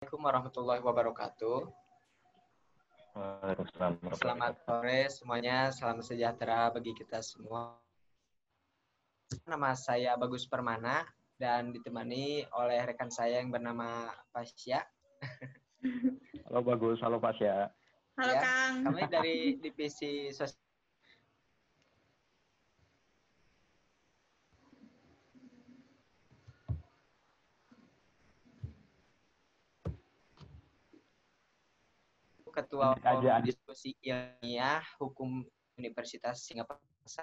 Assalamualaikum warahmatullahi wabarakatuh. Selamat sore semuanya, salam sejahtera bagi kita semua. Nama saya Bagus Permana dan ditemani oleh rekan saya yang bernama Pasya. Halo Bagus, halo Pasya. Halo ya, Kang. Kami dari divisi sosial. Ketua Forum Diskusi Ilmiah Hukum Universitas Singaperbangsa.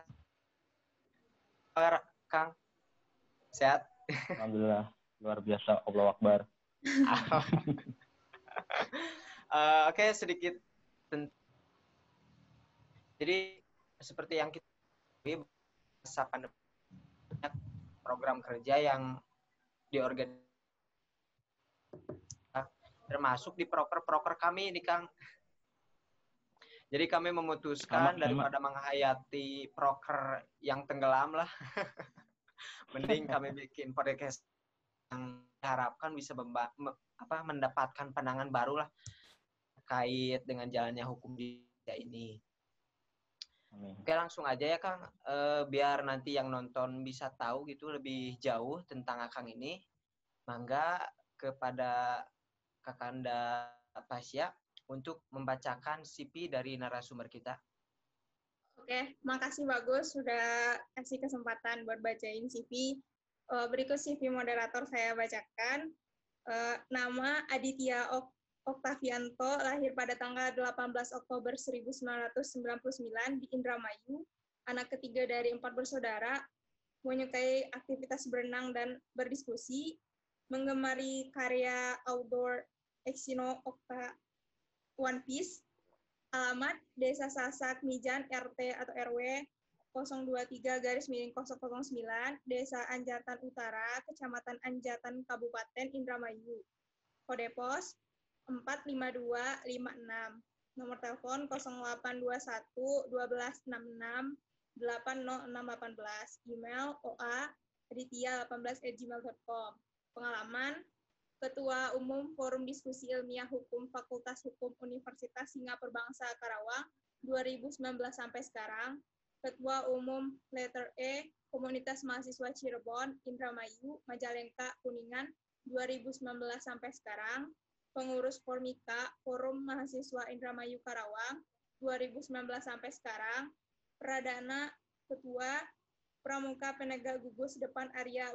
Kang, sehat? Alhamdulillah, luar biasa. Allahu Akbar. Oke, sedikit. Jadi, seperti yang kita masa pandemi, banyak program kerja yang diorganisasi termasuk di proker-proker kami ini, Kang. Jadi kami memutuskan daripada menghayati proker yang tenggelam lah. Mending kami bikin podcast yang diharapkan bisa mendapatkan pandangan baru lah terkait dengan jalannya hukum di Indonesia ini. Amin. Oke, langsung aja ya, Kang. Biar nanti yang nonton bisa tahu gitu lebih jauh tentang Akang ini. Mangga kepada Kakanda Pasya untuk membacakan CV dari narasumber kita. Oke, makasih Bagus sudah kasih kesempatan buat bacain CV. Berikut CV moderator saya bacakan. Nama Aditya Oktavianto, lahir pada tanggal 18 Oktober 1999 di Indramayu, anak ketiga dari 4 bersaudara, menyukai aktivitas berenang dan berdiskusi, menggemari karya outdoor Eiichiro Oda One Piece. Alamat Desa Sasak Mijan RT atau RW 023/009, Desa Anjatan Utara, Kecamatan Anjatan, Kabupaten Indramayu. Kode pos 45256. Nomor telepon 0821 1266 80618. Email oa@aditya18@gmail.com. Pengalaman Ketua Umum Forum Diskusi Ilmiah Hukum Fakultas Hukum Universitas Singaperbangsa Karawang 2019 sampai sekarang, Ketua Umum Letter E Komunitas Mahasiswa Cirebon, Indramayu, Majalengka, Kuningan 2019 sampai sekarang, Pengurus Formika Forum Mahasiswa Indramayu Karawang 2019 sampai sekarang, Pradana Ketua Pramuka Penegak Gugus Depan Arya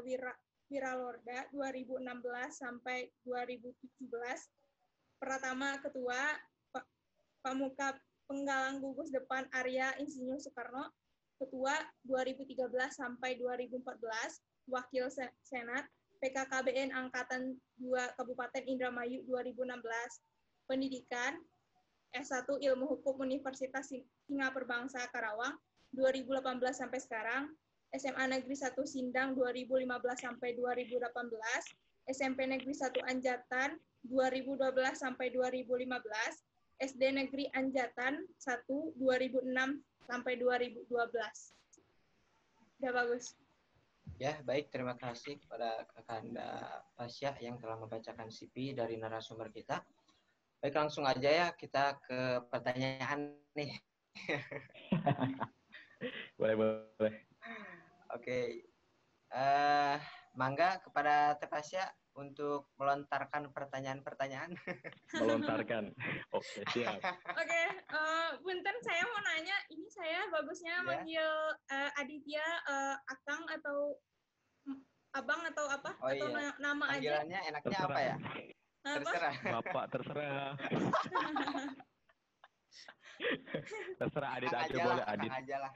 Wiralorda 2016 sampai 2017, Pratama Ketua Pramuka Penggalang Gugus Depan Arya Insinyur Soekarno, Ketua 2013 sampai 2014, Wakil Senat PKKBN Angkatan 2 Kabupaten Indramayu 2016, Pendidikan S1 Ilmu Hukum Universitas Singaperbangsa Karawang 2018 sampai sekarang, SMA Negeri 1 Sindang 2015 sampai 2018, SMP Negeri 1 Anjatan 2012 sampai 2015, SD Negeri Anjatan 1 2006 sampai 2012. Sudah Bagus. Ya, baik, terima kasih kepada Kakanda Pasya yang telah membacakan CV dari narasumber kita. Baik, langsung aja ya kita ke pertanyaan nih. Boleh, boleh. Oke, mangga kepada Pasya untuk melontarkan pertanyaan-pertanyaan. Melontarkan, oke siap. Oke, punten saya mau nanya, ini saya bagusnya manggil Aditya Akang atau Abang atau apa? Oh, atau iya. Nama aja? Panggilannya enaknya terserah. Apa ya? Apa? Terserah. Bapak terserah. Terserah Adit aja lah, boleh Adit. Aja lah.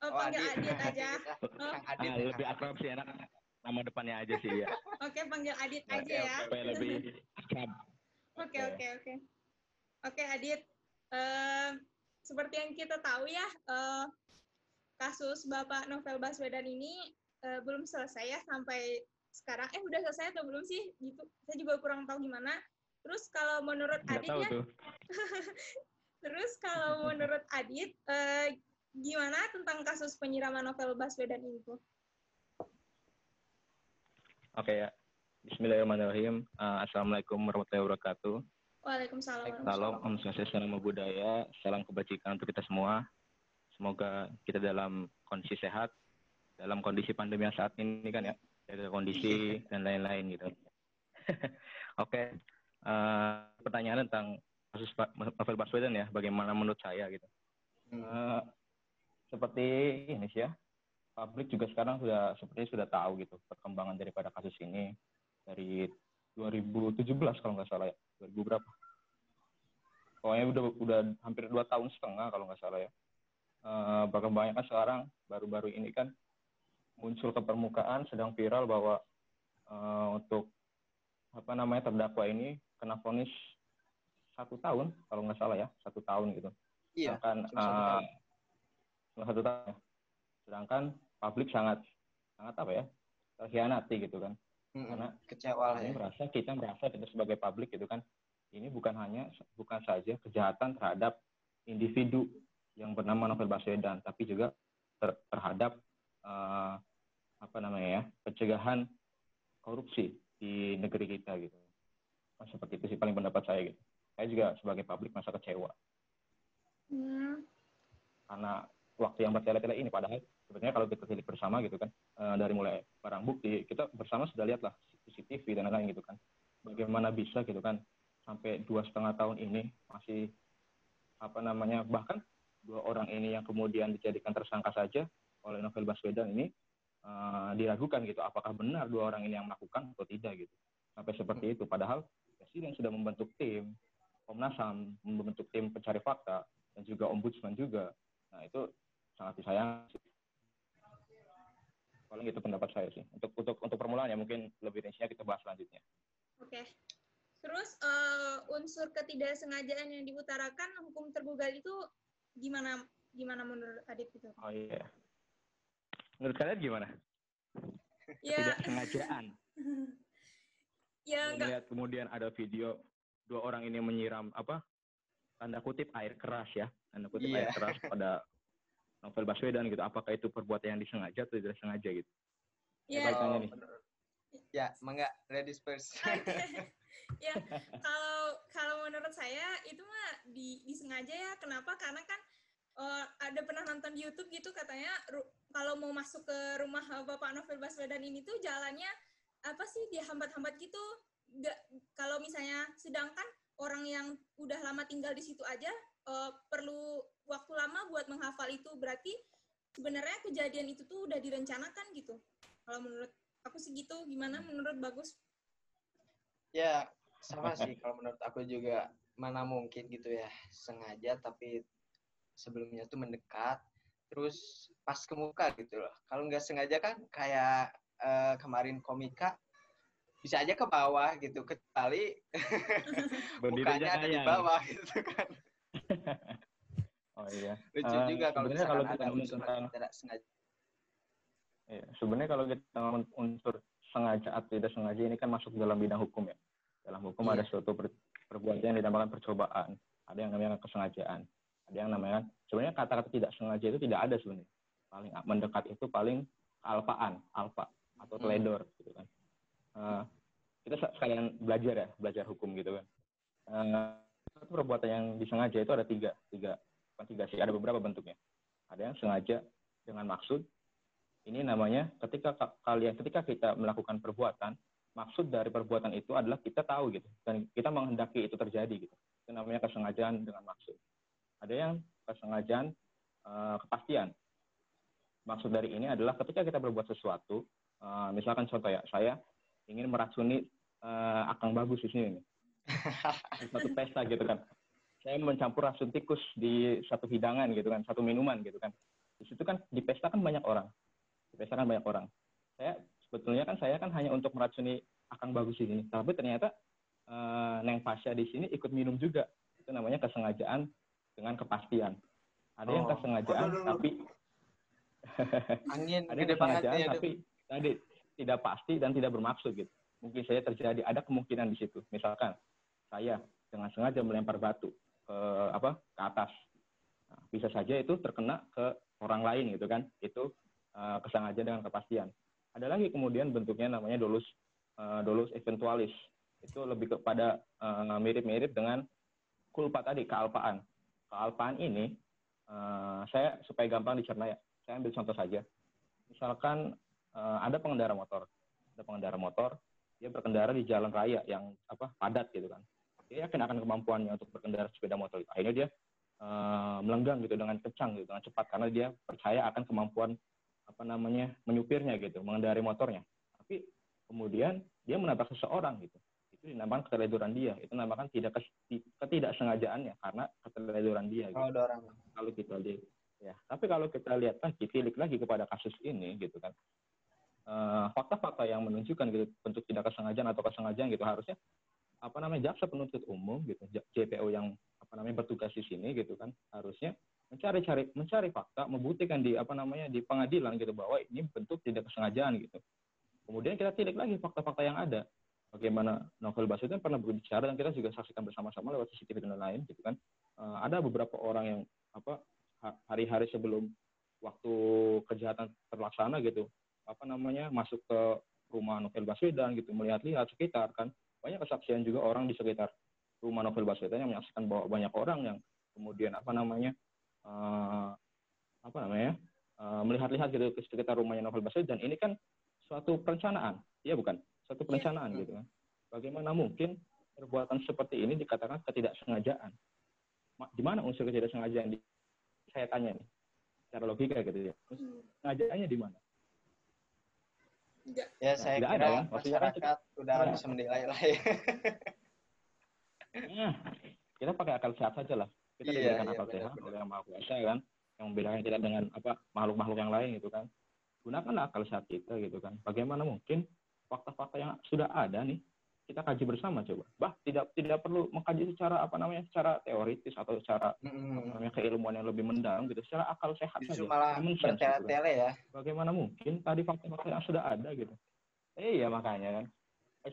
Oh, panggil Adit aja. Adit lebih akrab sih, enak nama depannya aja sih ya. Oke, panggil Adit aja ya. Lebih akrab. Oke. Oke, Adit. Seperti yang kita tahu ya, kasus Bapak Novel Baswedan ini belum selesai ya sampai sekarang. Udah selesai atau belum sih? Gitu. Saya juga kurang tahu gimana. Terus kalau menurut Adit ya. Terus kalau menurut Adit gimana tentang kasus penyiraman Novel Baswedan itu? Oke ya, Bismillahirrahmanirrahim. Assalamualaikum warahmatullahi wabarakatuh. Waalaikumsalam. Salam Om Swastiastu, salam budaya, salam kebajikan untuk kita semua. Semoga kita dalam kondisi sehat, dalam kondisi pandemi yang saat ini kan ya, dari kondisi dan lain-lain gitu. Oke, pertanyaan tentang kasus Novel Baswedan ya, bagaimana menurut saya gitu. Seperti ini sih ya, publik juga sekarang sudah tahu gitu perkembangan daripada kasus ini. Dari 2017 kalau nggak salah ya, 2000 berapa? Pokoknya udah hampir 2 tahun setengah kalau nggak salah ya. Perkembangannya kan sekarang baru-baru ini kan muncul ke permukaan, sedang viral bahwa untuk terdakwa ini kena vonis 1 tahun kalau nggak salah ya, 1 tahun gitu. Iya. Sedangkan 1 tahun. Sedangkan publik sangat terkhianati gitu kan. Karena kecewa ya. Kita merasa sebagai publik gitu kan, ini bukan saja kejahatan terhadap individu yang bernama Novel Baswedan, tapi juga terhadap pencegahan korupsi di negeri kita gitu. Seperti itu sih paling pendapat saya gitu. Saya juga sebagai publik merasa kecewa. Karena waktu yang bertele-tele ini, padahal sebenarnya kalau kita lihat bersama gitu kan, dari mulai barang bukti, kita bersama sudah lihatlah CCTV dan lain-lain gitu kan, bagaimana bisa gitu kan sampai 2,5 tahun ini masih bahkan 2 orang ini yang kemudian dijadikan tersangka saja oleh Novel Baswedan ini diragukan gitu, apakah benar 2 orang ini yang melakukan atau tidak gitu, sampai seperti itu. Padahal Presiden sudah membentuk tim, Komnas HAM membentuk tim pencari fakta dan juga Ombudsman juga. Nah itu sangat disayangkan. Paling itu pendapat saya sih. Untuk permulaannya mungkin lebih rincinya kita bahas selanjutnya. Oke. Terus unsur ketidaksengajaan yang diutarakan hukum tergugat itu gimana menurut Adit itu? Oh iya. Menurut kalian gimana? Ya. Ketidaksengajaan. Ya enggak. Kemudian ada video 2 orang ini menyiram tanda kutip air keras ya. Air keras pada Novel Baswedan gitu, apakah itu perbuatan yang disengaja atau tidak sengaja gitu? Iya. Mangga ladies first. Ya, kalau menurut saya itu mah disengaja ya. Kenapa? Karena kan ada pernah nonton di YouTube gitu, katanya kalau mau masuk ke rumah Bapak Novel Baswedan ini tuh jalannya dihambat-hambat gitu. Kalau misalnya sedangkan orang yang udah lama tinggal di situ aja perlu waktu lama buat menghafal itu, berarti sebenarnya kejadian itu tuh udah direncanakan gitu. Kalau menurut aku sih gitu. Gimana menurut Bagus? Ya sama sih kalau menurut aku juga, mana mungkin gitu ya sengaja, tapi sebelumnya tuh mendekat terus pas ke muka gitu loh. Kalau nggak sengaja kan kayak kemarin komika bisa aja ke bawah gitu, kecuali mukanya ada di bawah gitu kan. Oh iya. Lucu juga kalau kita unsur tidak sengaja. Iya, sebenarnya kalau kita unsur sengaja atau tidak sengaja ini kan masuk dalam bidang hukum ya. Dalam hukum ada suatu perbuatan yang dinamakan percobaan, ada yang namanya kesengajaan, ada yang namanya sebenarnya kata-kata tidak sengaja itu tidak ada sebenarnya. Paling mendekat itu paling alfa atau teledor gitu kan. Kita sekalian belajar hukum gitu kan. Satu perbuatan yang disengaja itu ada tiga sih, ada beberapa bentuknya. Ada yang sengaja dengan maksud. Ini namanya ketika kita melakukan perbuatan, maksud dari perbuatan itu adalah kita tahu gitu dan kita menghendaki itu terjadi gitu. Itu namanya kesengajaan dengan maksud. Ada yang kesengajaan kepastian. Maksud dari ini adalah ketika kita berbuat sesuatu, misalkan contoh ya, saya ingin meracuni Akang Bagus di sini nih. Satu pesta gitu kan, saya mencampur racun tikus di satu hidangan gitu kan, satu minuman gitu kan. Di situ kan di pesta kan banyak orang. Saya sebetulnya kan hanya untuk meracuni Akang Bagus di sini, tapi ternyata Neng Pasya di sini ikut minum juga. Itu namanya kesengajaan dengan kepastian. Ada yang kesengajaan tapi angin ada kesengajaan tapi tadi tidak pasti dan tidak bermaksud gitu. Mungkin saja terjadi, ada kemungkinan di situ. Misalkan saya dengan sengaja melempar batu ke atas, nah, bisa saja itu terkena ke orang lain gitu kan. Itu kesengajaan dengan kepastian. Ada lagi kemudian bentuknya namanya dolus dolus eventualis. Itu lebih kepada mirip-mirip dengan kulpa tadi, kealpaan. Kealpaan ini, saya supaya gampang dicerna ya, saya ambil contoh saja. Misalkan ada pengendara motor. Ada pengendara motor, dia berkendara di jalan raya yang padat gitu kan. Dia yakin akan kemampuannya untuk berkendara sepeda motor. Akhirnya dia melenggang gitu dengan kencang gitu, dengan cepat, karena dia percaya akan kemampuan menyupirnya gitu, mengendari motornya. Tapi kemudian dia menabrak seseorang gitu. Itu dinamakan keteledoran dia. Itu dinamakan ketidaksengajaannya karena keteledoran dia gitu. Kalau kita lihat ya, tapi kalau kita lihat lagi, tilik lagi kepada kasus ini gitu kan. Fakta-fakta yang menunjukkan gitu bentuk tidak kesengajaan atau kesengajaan gitu, harusnya jaksa penuntut umum gitu, JPO yang bertugas di sini gitu kan, harusnya mencari fakta, membuktikan di di pengadilan gitu bahwa ini bentuk tidak kesengajaan gitu. Kemudian kita tilik lagi fakta-fakta yang ada, bagaimana Novel Baswedan pernah berbicara, dan kita juga saksikan bersama-sama lewat CCTV dan lain-lain gitu kan. Ada beberapa orang yang hari-hari sebelum waktu kejahatan terlaksana gitu, masuk ke rumah Novel Baswedan gitu, melihat-lihat sekitar kan. Banyak kesaksian juga orang di sekitar rumah Novel Baswedan yang menyaksikan bahwa banyak orang yang kemudian melihat-lihat gitu ke sekitar rumahnya Novel Baswedan. Ini kan suatu perencanaan, ya bukan? Suatu perencanaan gitu kan. Bagaimana mungkin perbuatan seperti ini dikatakan ketidaksengajaan? Di mana unsur ketidaksengajaan? Saya tanya nih, secara logika gitu ya. Sengajaannya di mana? Ya, saya kira ada, masyarakat sudah bisa menilai-nilai. Kita pakai akal sehat saja lah. Kita diberikan akal sehat oleh Maha Kuasa kan, yang membedakan kita dengan makhluk-makhluk yang lain gitu kan. Gunakanlah akal sehat kita gitu kan. Bagaimana mungkin fakta-fakta yang sudah ada nih kita kaji bersama coba. Bah, tidak perlu mengkaji secara secara teoritis atau secara keilmuan yang lebih mendalam gitu, secara akal sehat justru malah bertele-tele ya. Bagaimana mungkin tadi fakta-fakta yang sudah ada gitu. Iya, makanya kan.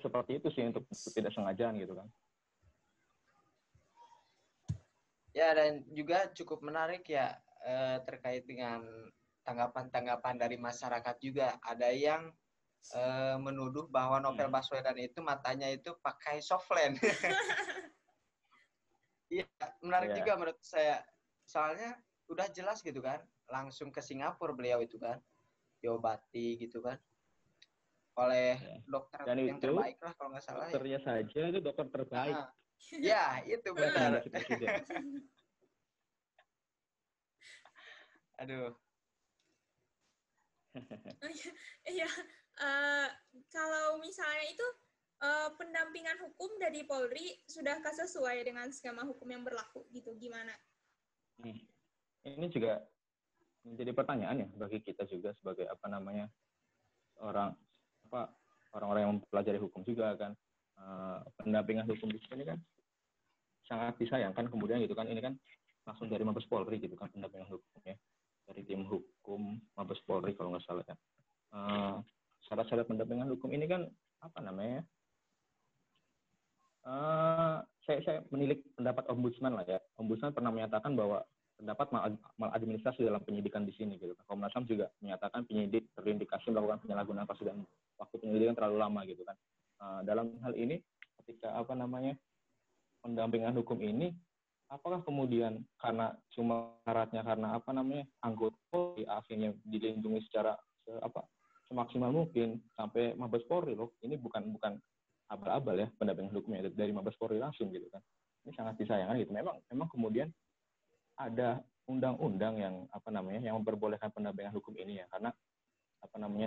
Seperti itu sih untuk tidak sengajaan gitu kan. Ya, dan juga cukup menarik ya terkait dengan tanggapan-tanggapan dari masyarakat juga. Ada yang menuduh bahwa Novel Baswedan itu matanya itu pakai softland. Iya, menarik juga menurut saya. Soalnya udah jelas gitu kan, langsung ke Singapura beliau itu kan, diobati gitu kan, oleh dokter dan yang itu, terbaik lah kalau nggak salah. Dokternya saja itu dokter terbaik. Nah, ya itu benar. Aduh. Iya, kalau misalnya itu pendampingan hukum dari Polri sudahkah sesuai dengan skema hukum yang berlaku gitu, gimana? Ini juga menjadi pertanyaan ya bagi kita juga sebagai orang-orang yang mempelajari hukum juga kan. Pendampingan hukum di sini kan sangat disayangkan kemudian gitu kan, ini kan langsung dari Mabes Polri gitu kan pendampingan hukumnya. Dari tim hukum Mabes Polri kalau nggak salah ya. Syarat-syarat pendampingan hukum ini kan saya menilik pendapat ombudsman lah ya. Ombudsman pernah menyatakan bahwa terdapat maladministrasi dalam penyidikan di sini gitu. Komnas HAM juga menyatakan penyidik terindikasi melakukan penyalahgunaan dan waktu penyelidikan terlalu lama gitu kan. Dalam hal ini ketika pendampingan hukum ini, apakah kemudian karena cuma syaratnya karena anggota Polri akhirnya dilindungi secara semaksimal mungkin sampai Mabes Polri loh, ini bukan abal-abal ya pendampingan hukumnya dari Mabes Polri langsung gitu kan, ini sangat disayangkan gitu. Memang kemudian ada undang-undang yang yang memperbolehkan pendampingan hukum ini ya, karena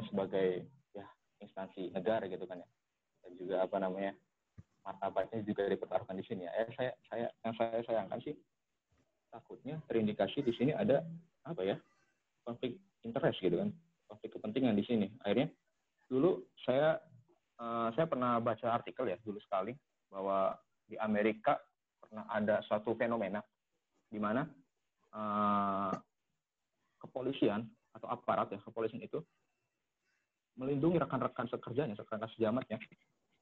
sebagai ya instansi negara gitu kan ya, dan juga martabatnya juga dipertaruhkan di sini ya. Yang saya sayangkan sih takutnya terindikasi di sini ada konflik interest gitu kan, konflik kepentingan di sini. Akhirnya dulu saya pernah baca artikel ya dulu sekali bahwa di Amerika pernah ada suatu fenomena di mana kepolisian atau aparat ya kepolisian itu melindungi rekan-rekan sekerjanya, rekan-rekan sejamatnya,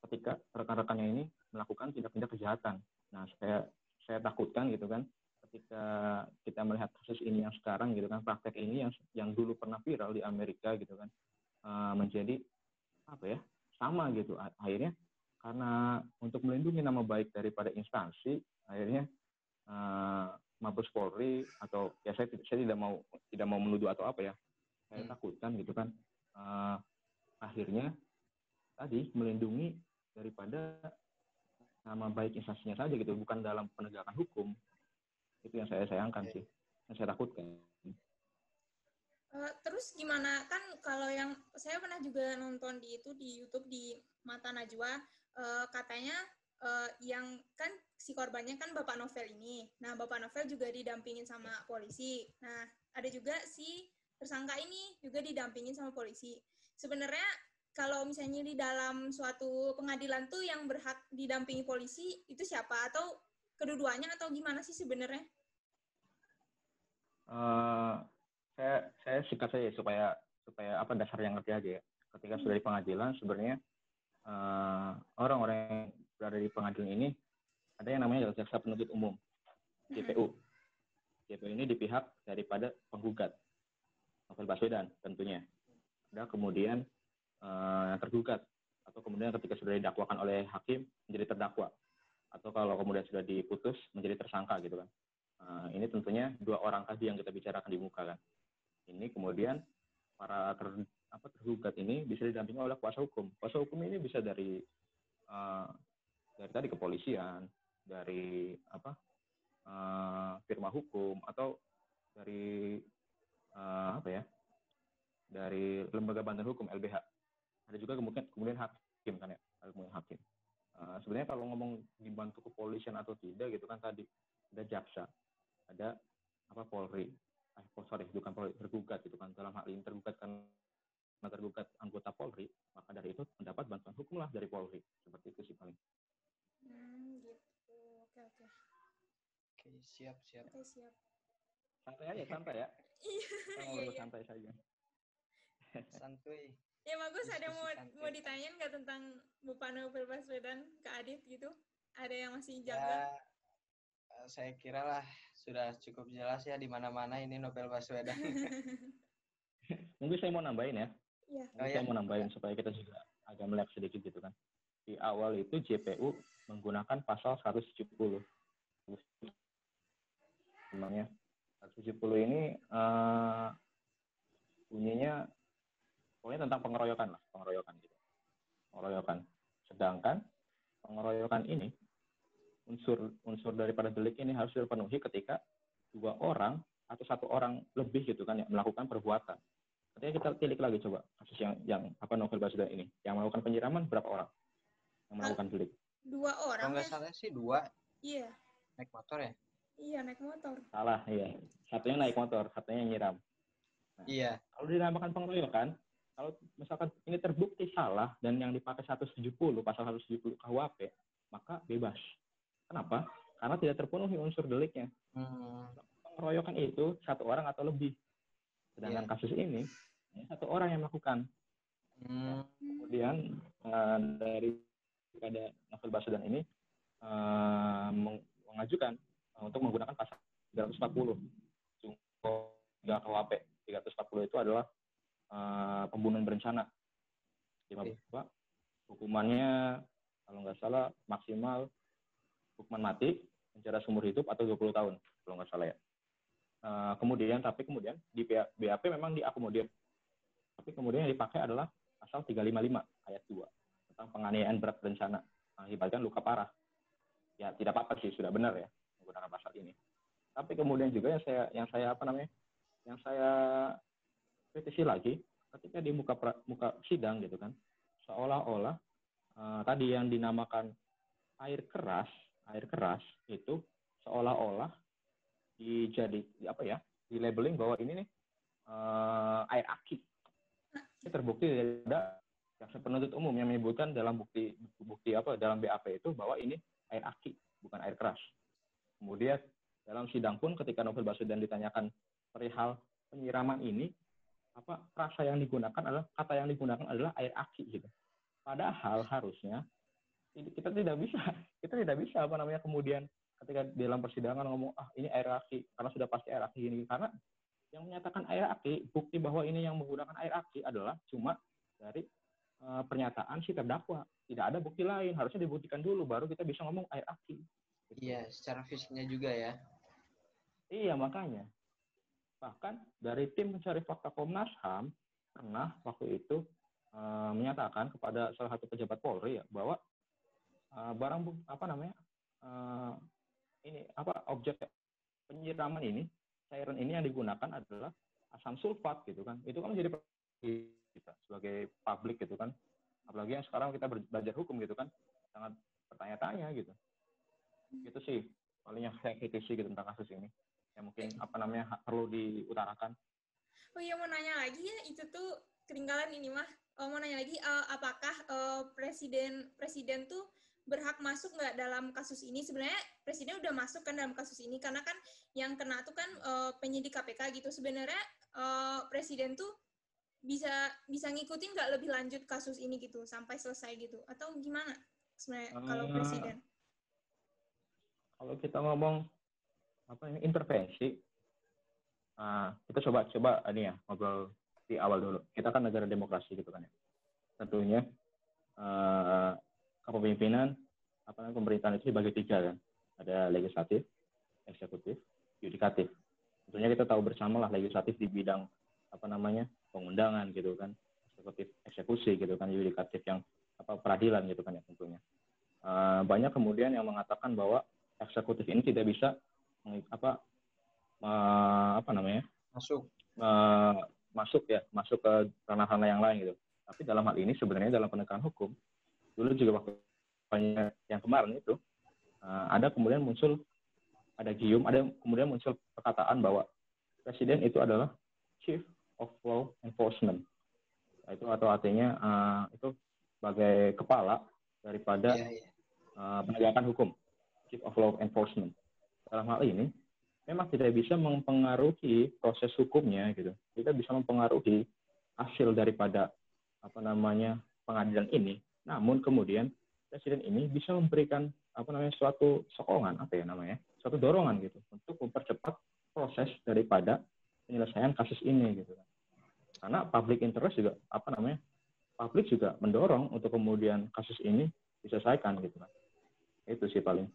ketika rekan-rekannya ini melakukan tindak-tindak kejahatan. Nah, saya takutkan gitu kan, ketika kita melihat kasus ini yang sekarang gitu kan, praktek ini yang dulu pernah viral di Amerika gitu kan, menjadi sama gitu. instansi, akhirnya Mabes Polri atau ya saya tidak mau menuduh atau apa ya, saya takutkan gitu kan, akhirnya tadi melindungi daripada nama baik instansinya saja gitu, bukan dalam penegakan hukum. Itu yang saya sayangkan sih, yang saya takutkan. Terus gimana, kan kalau yang saya pernah juga nonton di itu di YouTube di Mata Najwa, katanya yang kan si korbannya kan Bapak Novel ini. Nah, Bapak Novel juga didampingin sama polisi. Nah, ada juga si tersangka ini juga didampingin sama polisi. Sebenarnya kalau misalnya di dalam suatu pengadilan tuh yang berhak didampingi polisi itu siapa, atau kedua-duanya, atau gimana sih sebenarnya? Saya singkat saja supaya apa dasar yang ngerti aja ya. Ketika sudah di pengadilan, sebenarnya orang-orang yang berada di pengadilan ini ada yang namanya jaksa penuntut umum, JPU. JPU ini di pihak daripada penggugat, Novel Baswedan tentunya. Dan kemudian tergugat, atau kemudian ketika sudah didakwakan oleh hakim menjadi terdakwa, atau kalau kemudian sudah diputus menjadi tersangka gitu kan. Ini tentunya dua orang tadi yang kita bicarakan di muka kan. Ini kemudian para tergugat ini bisa didampingi oleh kuasa hukum. Kuasa hukum ini bisa dari tadi kepolisian, dari firma hukum, atau dari dari lembaga bantuan hukum LBH. Ada juga kemudian hakim kan ya, hakim. Sebenarnya kalau ngomong dibantu kepolisian atau tidak gitu kan, tadi ada jaksa, ada Polri. Tergugat gitu kan, dalam hal ini tergugat karena tergugat anggota Polri, maka dari itu mendapat bantuan hukum lah dari Polri, seperti itu sih paling. Gitu, oke. Oke, siap. Oke, siap. Santai ya. Iya. Santai saja. Santuy. Ya bagus, ada mau ditanyain nggak tentang Bapak Novel Baswedan ke Adit gitu? Ada yang masih janggal? Saya kira lah sudah cukup jelas ya di mana-mana ini Novel Baswedan. Mungkin saya mau nambahin ya. Supaya kita juga agak melek sedikit gitu kan. Di awal itu JPU menggunakan pasal 170. 170 ini bunyinya pokoknya tentang pengeroyokan gitu. Pengeroyokan. Sedangkan pengeroyokan ini unsur daripada delik ini harus dipenuhi ketika dua orang atau satu orang lebih gitu kan ya, melakukan perbuatan. Ketika kita tilik lagi coba kasus yang Novel Baswedan ini, yang melakukan penyiraman berapa orang yang melakukan delik? Dua orang. Kalau nggak salah sih dua. Iya. Naik motor ya? Iya, naik motor. Salah, iya. Satunya naik motor, satunya nyiram. Nah, iya. Kalau dinamakan pengeroyokan, kalau misalkan ini terbukti salah dan yang dipakai 170 pasal 170 KUHP, maka bebas. Kenapa? Karena tidak terpenuhi unsur deliknya. Pengeroyokan itu satu orang atau lebih. Sedangkan kasus ini satu orang yang melakukan. Kemudian daripada Novel Baswedan ini mengajukan untuk menggunakan pasal 340. Jungko 3 KUHP. 340 itu adalah pembunuhan berencana. Pak, hukumannya kalau nggak salah maksimal hukuman mati, penjara seumur hidup, atau 20 tahun, kalau nggak salah ya. Kemudian di BAP memang diakomodir. Tapi kemudian yang dipakai adalah pasal 355 ayat 2 tentang penganiayaan berat berencana mengakibatkan luka parah. Ya tidak apa-apa sih, sudah benar ya menggunakan pasal ini. Tapi kemudian juga yang saya kritisi lagi ketika di muka sidang gitu kan, seolah-olah tadi yang dinamakan air keras itu seolah-olah di labeling bahwa ini nih air aki. Ini terbukti ada jaksa penuntut umum yang menyebutkan dalam bukti dalam BAP itu bahwa ini air aki, bukan air keras. Kemudian dalam sidang pun ketika Novel Baswedan ditanyakan perihal penyiraman ini, kata yang digunakan adalah air aki gitu. Padahal harusnya kita tidak bisa kemudian ketika dalam persidangan ngomong ini air aki karena sudah pasti air aki ini, karena yang menyatakan air aki, bukti bahwa ini yang menggunakan air aki adalah cuma dari pernyataan si terdakwa, tidak ada bukti lain, harusnya dibuktikan dulu baru kita bisa ngomong air aki. Iya, secara fisiknya juga ya. Iya, makanya. Bahkan dari tim pencari fakta Komnas HAM pernah waktu itu menyatakan kepada salah satu pejabat Polri ya, bahwa barang bukti apa namanya ini apa objek penyiraman ini, cairan ini yang digunakan adalah asam sulfat gitu kan. Itu kan menjadi kita sebagai publik gitu kan. Apalagi yang sekarang kita belajar hukum gitu kan, sangat bertanya-tanya gitu. Gitu sih paling yang saya kritisi gitu tentang kasus ini. Ya mungkin apa namanya perlu diutarakan. Oh iya, mau nanya lagi ya, itu tuh ketinggalan ini mah. Mau nanya lagi, apakah presiden tuh berhak masuk nggak dalam kasus ini? Sebenarnya presiden udah masuk kan dalam kasus ini, karena kan yang kena tuh kan penyidik KPK gitu. Sebenarnya presiden tuh bisa ngikutin nggak lebih lanjut kasus ini gitu sampai selesai gitu, atau gimana sebenarnya kalau presiden? Kalau kita ngomong apa ini intervensi, kita coba ini ya, ngobrol di awal dulu. Kita kan negara demokrasi gitu kan ya, tentunya kepemimpinan apa namanya pemerintahan itu dibagi tiga kan, ada legislatif, eksekutif, yudikatif. Tentunya kita tahu bersama lah legislatif di bidang apa namanya pengundangan gitu kan, eksekutif eksekusi gitu kan, yudikatif yang apa peradilan gitu kan ya tentunya. Banyak kemudian yang mengatakan bahwa eksekutif ini tidak bisa masuk ke ranah-ranah yang lain gitu. Tapi dalam hal ini sebenarnya dalam penegakan hukum dulu juga waktu yang kemarin itu kemudian muncul perkataan bahwa presiden itu adalah chief of law enforcement, itu atau artinya itu sebagai kepala daripada penegakan hukum, chief of law enforcement. Dalam hal ini memang tidak bisa mempengaruhi proses hukumnya gitu. Tidak bisa mempengaruhi hasil daripada apa namanya pengadilan ini. Namun kemudian presiden ini bisa memberikan apa namanya suatu sokongan, suatu dorongan gitu untuk mempercepat proses daripada penyelesaian kasus ini gitu. Karena public interest juga publik juga mendorong untuk kemudian kasus ini diselesaikan gitu kan. Itu sih paling.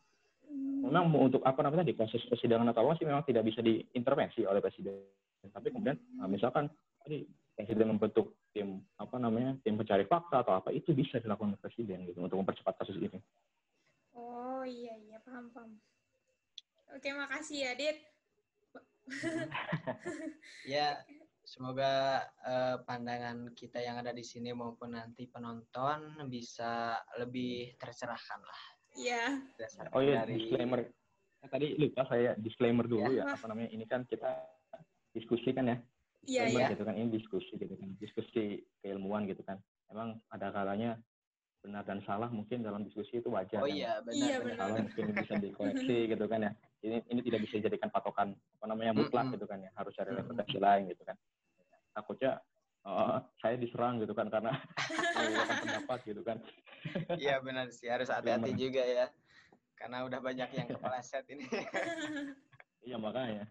Memang untuk di proses persidangan atau apa sih memang tidak bisa diintervensi oleh presiden. Tapi kemudian misalkan tadi presiden membentuk tim tim pencari fakta atau apa, itu bisa dilakukan oleh presiden gitu untuk mempercepat kasus ini. Oh iya paham. Oke, makasih ya Dit. Ya semoga pandangan kita yang ada di sini maupun nanti penonton bisa lebih tercerahkan lah. Iya. Oh iya, disclaimer. Tadi lupa saya disclaimer dulu ya. Ini kan kita diskusi kan ya. Iya, iya. Gitu kan, ini diskusi gitu kan. Diskusi keilmuan gitu kan. Emang ada kalanya benar dan salah mungkin dalam diskusi itu wajar. Oh kan? Iya, benar. Iya, benar. Salah mungkin bisa dikoreksi gitu kan ya. Ini tidak bisa dijadikan patokan mutlak gitu kan ya. Harus cari referensi lain gitu kan. Takutnya saya diserang gitu kan karena menggunakan pendapat gitu kan. Iya benar sih, harus hati-hati juga ya, karena udah banyak yang kepeleset ini. Iya makanya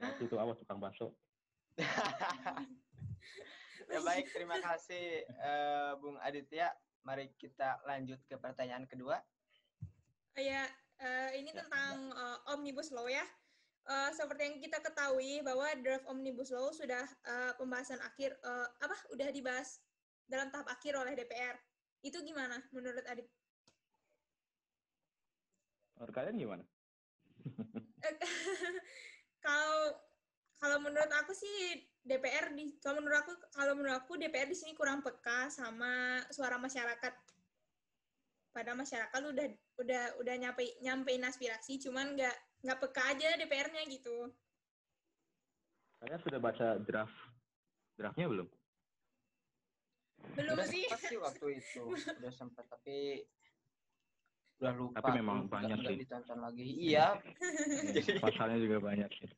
hati-hati itu awas tukang bakso. Ya baik, terima kasih Bung Aditya. Mari kita lanjut ke pertanyaan kedua. Ini tentang Omnibus Law ya. Seperti yang kita ketahui bahwa draft Omnibus Law sudah pembahasan akhir udah dibahas dalam tahap akhir oleh DPR. Itu gimana menurut Adit? Menurut kalian gimana? Kalau menurut aku sih DPR di sini kurang peka sama suara masyarakat. Pada masyarakat udah nyampein aspirasi, cuman nggak peka aja DPR-nya gitu. Kalian sudah baca draftnya belum? Belum sih. Pasti waktu itu udah sempat, tapi udah lupa. Tapi memang banyak sih. Ditonton lagi. Iya. Pasalnya juga banyak sih.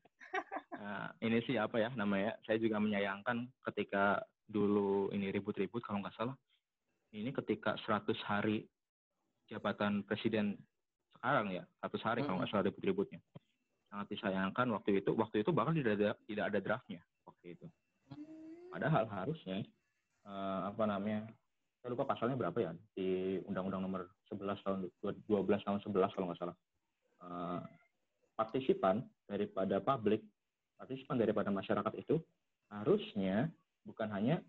Nah, ini sih saya juga menyayangkan ketika dulu ini ribut-ribut kalau nggak salah. Ini ketika 100 hari jabatan presiden sekarang ya, 100 hari kalau nggak salah ribut-ributnya. Sangat disayangkan waktu itu bahkan tidak ada draftnya waktu itu. Padahal harusnya saya lupa pasalnya berapa ya di Undang-Undang Nomor 12 tahun 11 kalau nggak salah. partisipan daripada publik, partisipan daripada masyarakat itu harusnya bukan hanya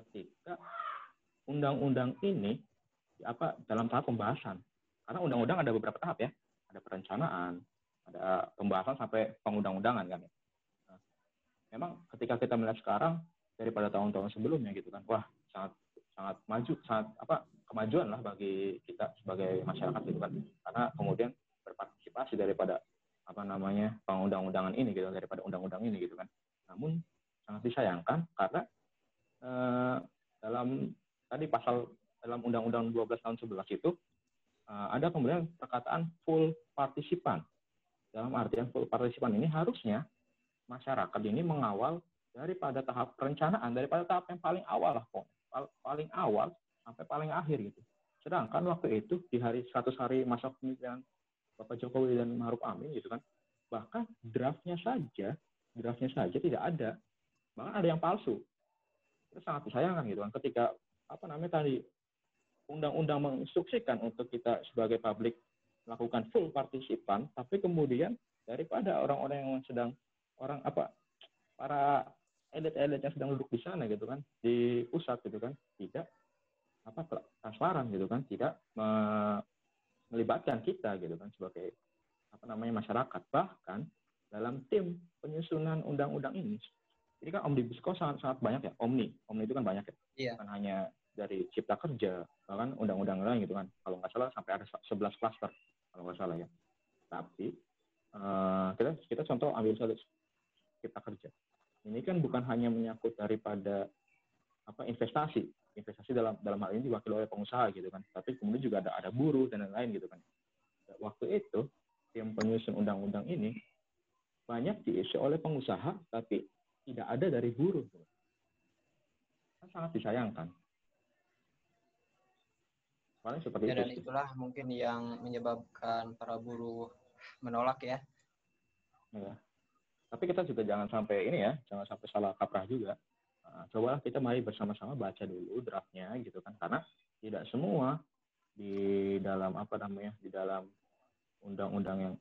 ketika undang-undang ini apa dalam tahap pembahasan. Karena undang-undang ada beberapa tahap ya, ada perencanaan, ada pembahasan sampai pengundang-undangan kan. Nah, memang ketika kita melihat sekarang daripada tahun-tahun sebelumnya gitu kan, wah sangat maju, sangat kemajuan lah bagi kita sebagai masyarakat gitu kan. Karena kemudian berpartisipasi daripada pengundang-undangan ini gitu, daripada undang-undang ini gitu kan. Namun sangat disayangkan karena dalam Undang-Undang 12 tahun 11 itu ada kemudian perkataan full partisipan. Dalam artian full partisipan ini harusnya masyarakat ini mengawal daripada tahap perencanaan, daripada tahap yang paling awal lah, paling awal sampai paling akhir gitu. Sedangkan waktu itu di hari 100 hari masa pemerintahan Bapak Jokowi dan Ma'ruf Amin gitu kan, bahkan draftnya saja tidak ada, bahkan ada yang palsu. Itu sangat disayangkan gitu kan, ketika undang-undang menginstruksikan untuk kita sebagai publik melakukan full partisipan, tapi kemudian daripada orang-orang yang sedang para elit-elit yang sedang duduk di sana gitu kan, di pusat gitu kan, tidak transparan gitu kan, tidak melibatkan kita gitu kan sebagai masyarakat. Bahkan dalam tim penyusunan undang-undang ini, ini kan omnibus law sangat banyak ya, omni itu kan banyak ya, bukan hanya dari cipta kerja, bahkan undang-undang lain gitu kan, kalau nggak salah sampai ada 11 klaster kalau nggak salah ya. Tapi kita contoh ambil saja cipta kerja, ini kan bukan hanya menyangkut daripada investasi dalam hal ini diwakili oleh pengusaha gitu kan, tapi kemudian juga ada buruh dan lain-lain gitu kan. Waktu itu tim penyusun undang-undang ini banyak diisi oleh pengusaha, tapi tidak ada dari buruh. Sangat disayangkan. Paling seperti ya, dan itulah mungkin yang menyebabkan para buruh menolak ya. Ya. Tapi kita juga jangan sampai salah kaprah juga. Cobalah kita mari bersama-sama baca dulu draftnya gitu kan, karena tidak semua di dalam di dalam undang-undang yang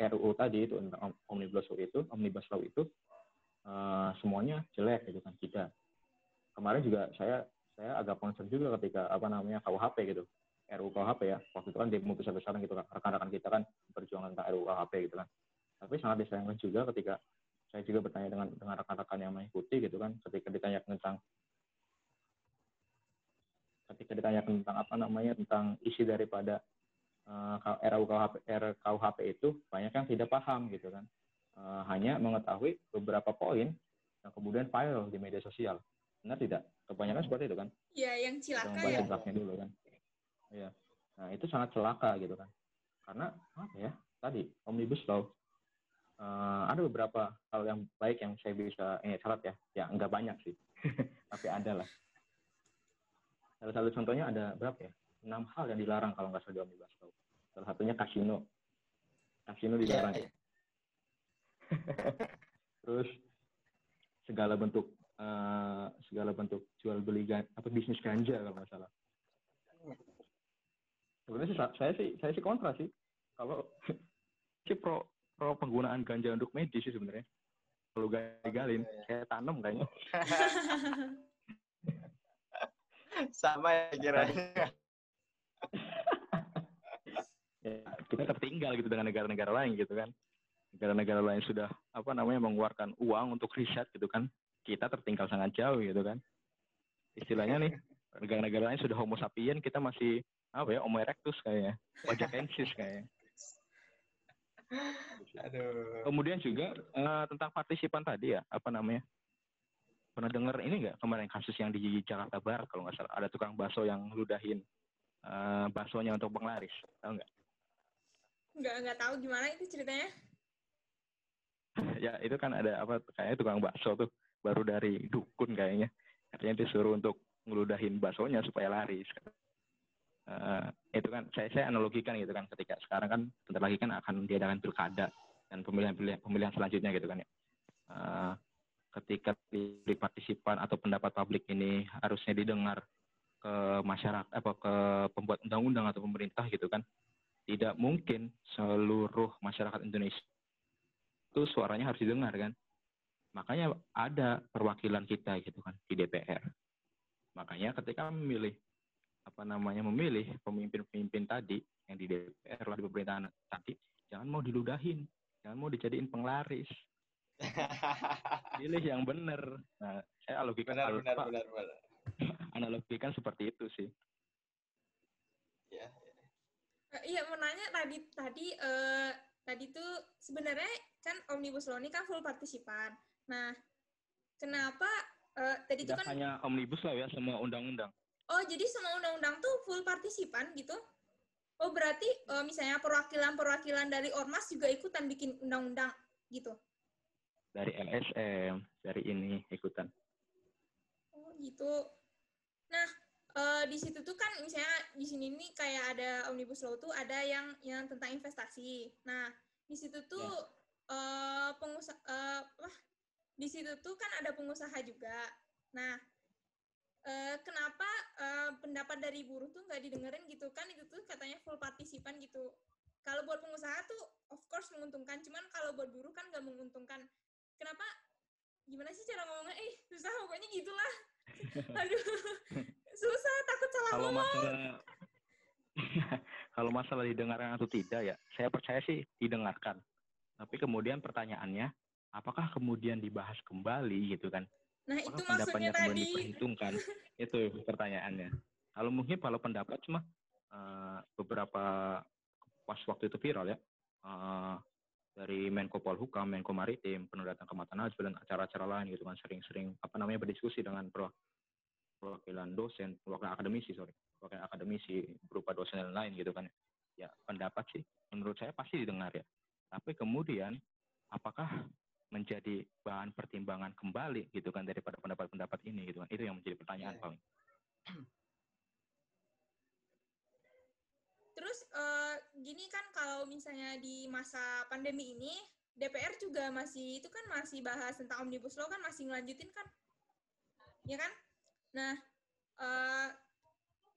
RUU tadi itu, omnibus law itu semuanya jelek gitu kan, tidak. Kemarin juga saya agak concern juga ketika KUHP gitu, RUU KUHP ya, waktu itu kan demo besar-besaran gitu kan, rekan-rekan kita kan perjuangan tentang RUU KUHP gitu kan. Tapi sangat disayangkan juga ketika saya juga bertanya dengan rekan-rekan yang mengikuti gitu kan, ketika ditanya tentang tentang isi daripada RUU KUHP itu, banyak yang tidak paham gitu kan. Hanya mengetahui beberapa poin yang kemudian viral di media sosial. Benar tidak? Kebanyakan seperti itu kan? Iya, yang cilaka ya. Dulu, kan? Ya. Nah, itu sangat celaka gitu kan. Karena omnibus law, ada beberapa hal yang baik yang saya bisa catat ya. Ya, enggak banyak sih. Tapi ada lah. Salah satu contohnya ada berapa ya? 6 hal yang dilarang kalau nggak salah di omnibus law. Salah satunya kasino. Kasino dilarang. Yeah. Terus segala bentuk jual beli bisnis ganja kalau nggak salah. Sebenarnya saya sih kontra sih, kalau pro penggunaan ganja untuk medis sih sebenarnya. Kalau legalin saya tanam kayaknya. Sama ya kiranya. Ya, kita tertinggal gitu dengan negara-negara lain gitu kan. Negara-negara lain sudah mengeluarkan uang untuk riset gitu kan, kita tertinggal sangat jauh gitu kan. Istilahnya nih, negara-negara lain sudah homo sapien, kita masih homo erectus kayaknya, wajakensis kayaknya. Aduh. Kemudian juga tentang partisipan tadi ya, pernah dengar ini nggak kemarin kasus yang di Jakarta Barat kalau nggak salah, ada tukang bakso yang ludahin baksonya untuk penglaris, tahu nggak? Nggak tahu gimana itu ceritanya. Ya itu kan ada kayaknya tukang bakso tuh baru dari dukun katanya disuruh untuk ngeludahin baksonya supaya laris. Itu kan saya analogikan gitu kan, ketika sekarang kan bentar lagi kan akan diadakan pilkada dan pemilihan selanjutnya gitu kan ya. Ketika partisipan atau pendapat publik ini harusnya didengar ke masyarakat ke pembuat undang-undang atau pemerintah gitu kan, tidak mungkin seluruh masyarakat Indonesia itu suaranya harus didengar kan. Makanya ada perwakilan kita gitu kan di DPR. Makanya ketika memilih memilih pemimpin-pemimpin tadi yang di DPR lah, di pemerintahan tadi, jangan mau diludahin, jangan mau dijadiin penglaris. Pilih yang benar. Nah, saya analogikan seperti itu sih. Ya. Iya, mau nanya tadi tuh sebenarnya kan omnibus law ini kan full partisipan. Nah, kenapa tadi itu kan hanya omnibus law ya, semua undang-undang. Oh, jadi semua undang-undang tuh full partisipan gitu? Oh, berarti misalnya perwakilan-perwakilan dari ormas juga ikutan bikin undang-undang gitu? Dari LSM, dari ini ikutan. Oh, gitu. Nah, di situ tuh kan misalnya di sini nih kayak ada omnibus law tuh ada yang tentang investasi. Nah, di situ tuh di situ tuh kan ada pengusaha juga. Nah, kenapa pendapat dari buruh tuh nggak didengerin gitu kan, itu tuh katanya full partisipan gitu. Kalau buat pengusaha tuh of course menguntungkan, cuman kalau buat buruh kan nggak menguntungkan. Kenapa? Gimana sih cara ngomongnya? Susah pokoknya gitulah. Aduh, susah, takut salah ngomong. Kalau masalah didengarkan atau tidak ya, saya percaya sih didengarkan. Tapi kemudian pertanyaannya, apakah kemudian dibahas kembali gitu kan? Nah, apakah itu maksudnya tadi diperhitungkan? Itu pertanyaannya. Kalau mungkin kalau pendapat cuma beberapa pas waktu itu viral ya, dari Menko Polhukam, Menko Maritim, penuh datang ke Matanajur dan acara-acara lain gitu kan, sering-sering berdiskusi dengan perwakilan dosen, perwakilan akademisi berupa dosen dan lain gitu kan. Ya, pendapat sih menurut saya pasti didengar ya. Tapi kemudian apakah menjadi bahan pertimbangan kembali gitu kan daripada pendapat-pendapat ini gitu kan, itu yang menjadi pertanyaan paling. Terus gini kan, kalau misalnya di masa pandemi ini DPR juga masih itu kan masih bahas tentang omnibus law kan, masih ngelanjutin kan, ya kan? Nah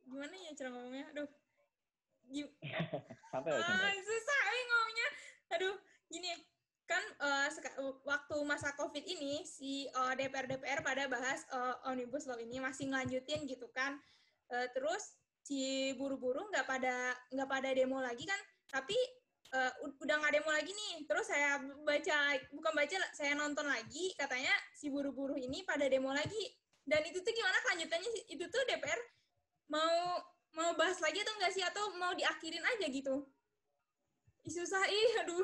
gimana ya cara ngomongnya, aduh susah ngomongnya, aduh gini. Kan waktu masa COVID ini si DPR pada bahas omnibus law ini masih ngelanjutin gitu kan, terus si buru-buru nggak pada demo lagi kan, tapi udah nggak demo lagi nih. Terus saya saya nonton lagi, katanya si buru-buru ini pada demo lagi, dan itu tuh gimana kelanjutannya? Itu tuh DPR mau bahas lagi atau nggak sih, atau mau diakhirin aja gitu? Susah aduh.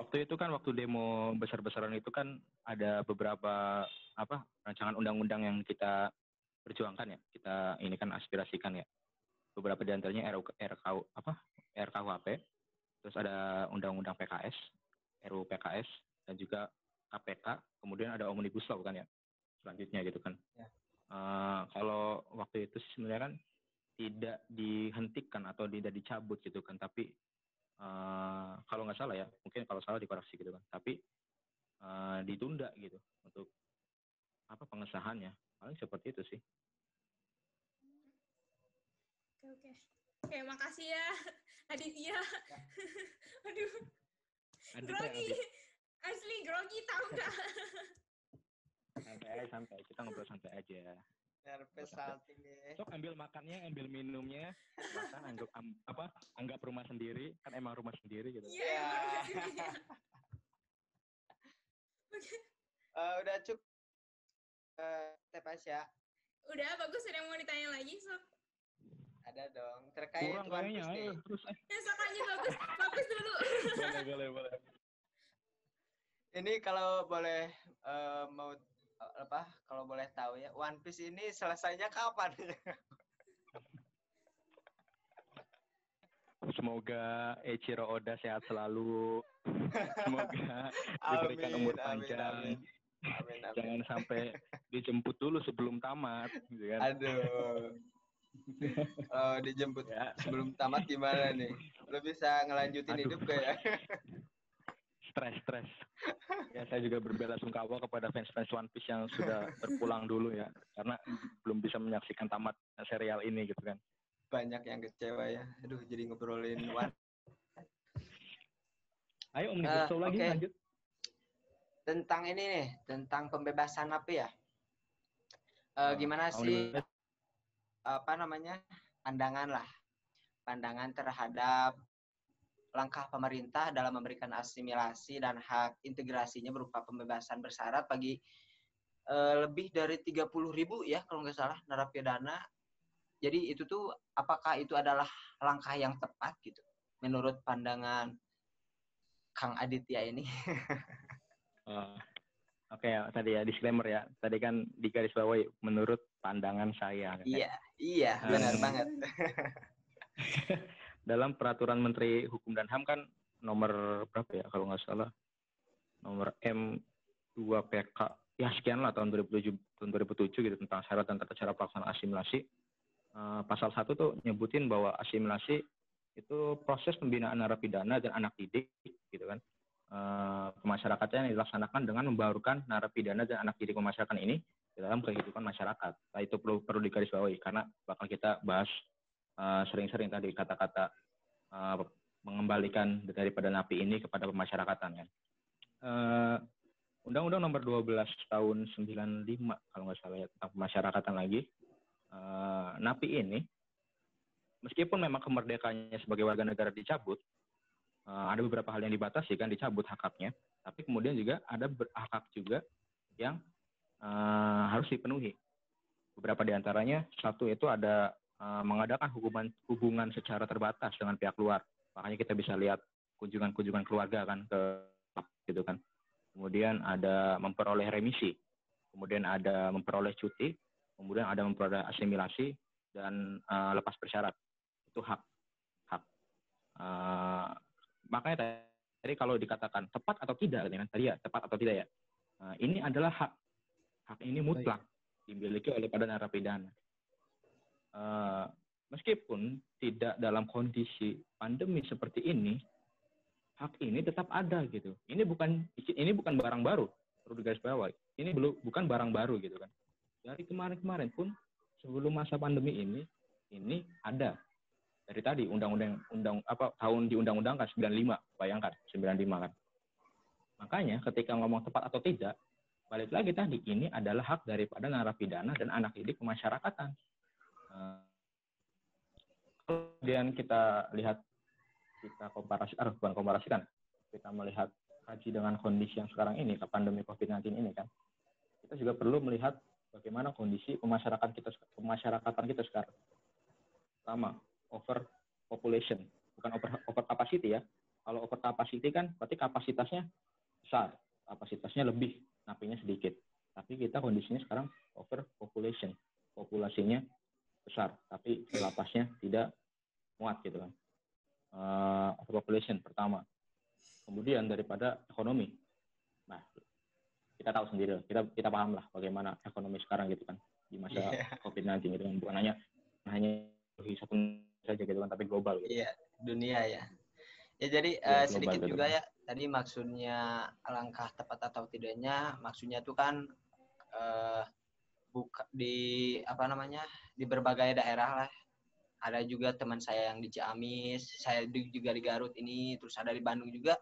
Waktu itu kan, waktu demo besar-besaran itu kan ada beberapa rancangan undang-undang yang kita perjuangkan ya, kita ini kan aspirasikan ya. Beberapa di antaranya RKUHP, terus ada undang-undang PKS, RUU PKS, dan juga KPK, kemudian ada omnibus law kan ya, selanjutnya gitu kan. Ya. Kalau waktu itu sebenarnya kan tidak dihentikan atau tidak dicabut gitu kan, tapi kalau nggak salah ya, mungkin kalau salah dikoreksi gitu kan, tapi ditunda gitu untuk pengesahannya, paling seperti itu sih. Oke, makasih ya Aditya. Aduh, grogi, asli grogi, tau nggak? Santai, kita ngobrol santai aja. Sok ambil makannya, ambil minumnya, anggap rumah sendiri, kan emang rumah sendiri gitu. Iya. Udah cukup. Pasya. Udah bagus, ada yang mau ditanya lagi, Sok? Ada dong. Terkait One Piece nih. Ya, Sok aja bagus, bagus dulu. Boleh. Ini kalau boleh kalau boleh tahu ya, One Piece ini selesainya kapan? Semoga Eiichiro Oda sehat selalu. Semoga diberikan umur panjang. Amin. Jangan sampai dijemput dulu sebelum tamat. Gitu kan? Aduh. Dijemput ya. Sebelum tamat gimana nih? Lo bisa ngelanjutin hidup kayak? Stres. Ya, saya juga berbelasungkawa kepada fans-fans One Piece yang sudah berpulang dulu ya, karena belum bisa menyaksikan tamat serial ini gitu kan. Banyak yang kecewa ya. Aduh, jadi ngobrolin One. Ayo Omnibus Law lagi, lanjut. Tentang ini nih, tentang pembebasan apa ya? Gimana sih, apa namanya, pandangan lah. Pandangan terhadap langkah pemerintah dalam memberikan asimilasi dan hak integrasinya berupa pembebasan bersyarat bagi lebih dari 30.000 ya, kalau nggak salah, narapidana. Jadi itu tuh, apakah itu adalah langkah yang tepat gitu, menurut pandangan Kang Aditya ini? Oke, tadi ya disclaimer ya. Tadi kan di garis bawah menurut pandangan saya. Iya, iya, benar banget. Dalam peraturan Menteri Hukum dan HAM kan nomor berapa ya kalau nggak salah? Nomor M2PK. Ya sekian lah tahun 2007 gitu, tentang syarat dan tata cara pelaksanaan asimilasi. Pasal 1 tuh nyebutin bahwa asimilasi itu proses pembinaan narapidana dan anak didik gitu kan. Kemasyarakatan yang dilaksanakan dengan membarukan narapidana dan anak didik masyarakat ini dalam kehidupan masyarakat. Nah, itu perlu digarisbawahi karena bakal kita bahas sering-sering tadi kata-kata mengembalikan daripada napi ini kepada pemasyarakatan kan. Undang-Undang Nomor 12 tahun 95 kalau nggak salah ya, tentang pemasyarakatan lagi. Napi ini meskipun memang kemerdekaannya sebagai warga negara dicabut, ada beberapa hal yang dibatasi kan, dicabut hak-haknya, tapi kemudian juga ada hak juga yang harus dipenuhi. Beberapa diantaranya, satu itu ada mengadakan hubungan secara terbatas dengan pihak luar. Makanya kita bisa lihat kunjungan-kunjungan keluarga kan ke gitu kan. Kemudian ada memperoleh remisi, kemudian ada memperoleh cuti, kemudian ada memperoleh asimilasi dan lepas bersyarat. Itu hak. Makanya tadi kalau dikatakan tepat atau tidak, tadi ya tepat atau tidak ya. Ini adalah hak. Hak ini mutlak dimiliki oleh pada narapidana. Meskipun tidak dalam kondisi pandemi seperti ini, hak ini tetap ada gitu. Ini bukan barang baru, perlu digarisbawahi. Ini bukan barang baru gitu kan. Dari kemarin-kemarin pun sebelum masa pandemi ini ada. Dari tadi undang-undang tahun diundang-undangkan 95, bayangkan 95 kan. Makanya ketika ngomong tepat atau tidak, balik lagi tadi, ini adalah hak daripada narapidana dan anak didik pemasyarakatan. Kemudian kita lihat, kita melihat kaji dengan kondisi yang sekarang ini, pandemi COVID-19 ini kan, kita juga perlu melihat bagaimana kondisi pemasyarakatan kita sekarang. Pertama, overpopulation, bukan over capacity ya. Kalau over capacity kan berarti kapasitasnya besar, kapasitasnya lebih, napinya sedikit. Tapi kita kondisinya sekarang overpopulation, populasinya besar, tapi lapasnya tidak muat gitu kan. Overpopulation pertama. Kemudian daripada ekonomi, nah kita tahu sendiri, kita paham lah bagaimana ekonomi sekarang gitu kan di masa COVID-19 gitu kan, bukan hanya satu saja gitu kan, tapi global gitu. Iya, dunia ya. Ya jadi ya, sedikit global, juga ya. Tadi maksudnya langkah tepat atau tidaknya, maksudnya itu kan di apa namanya, di berbagai daerah lah. Ada juga teman saya yang di Ciamis, saya juga di Garut ini, terus ada di Bandung juga.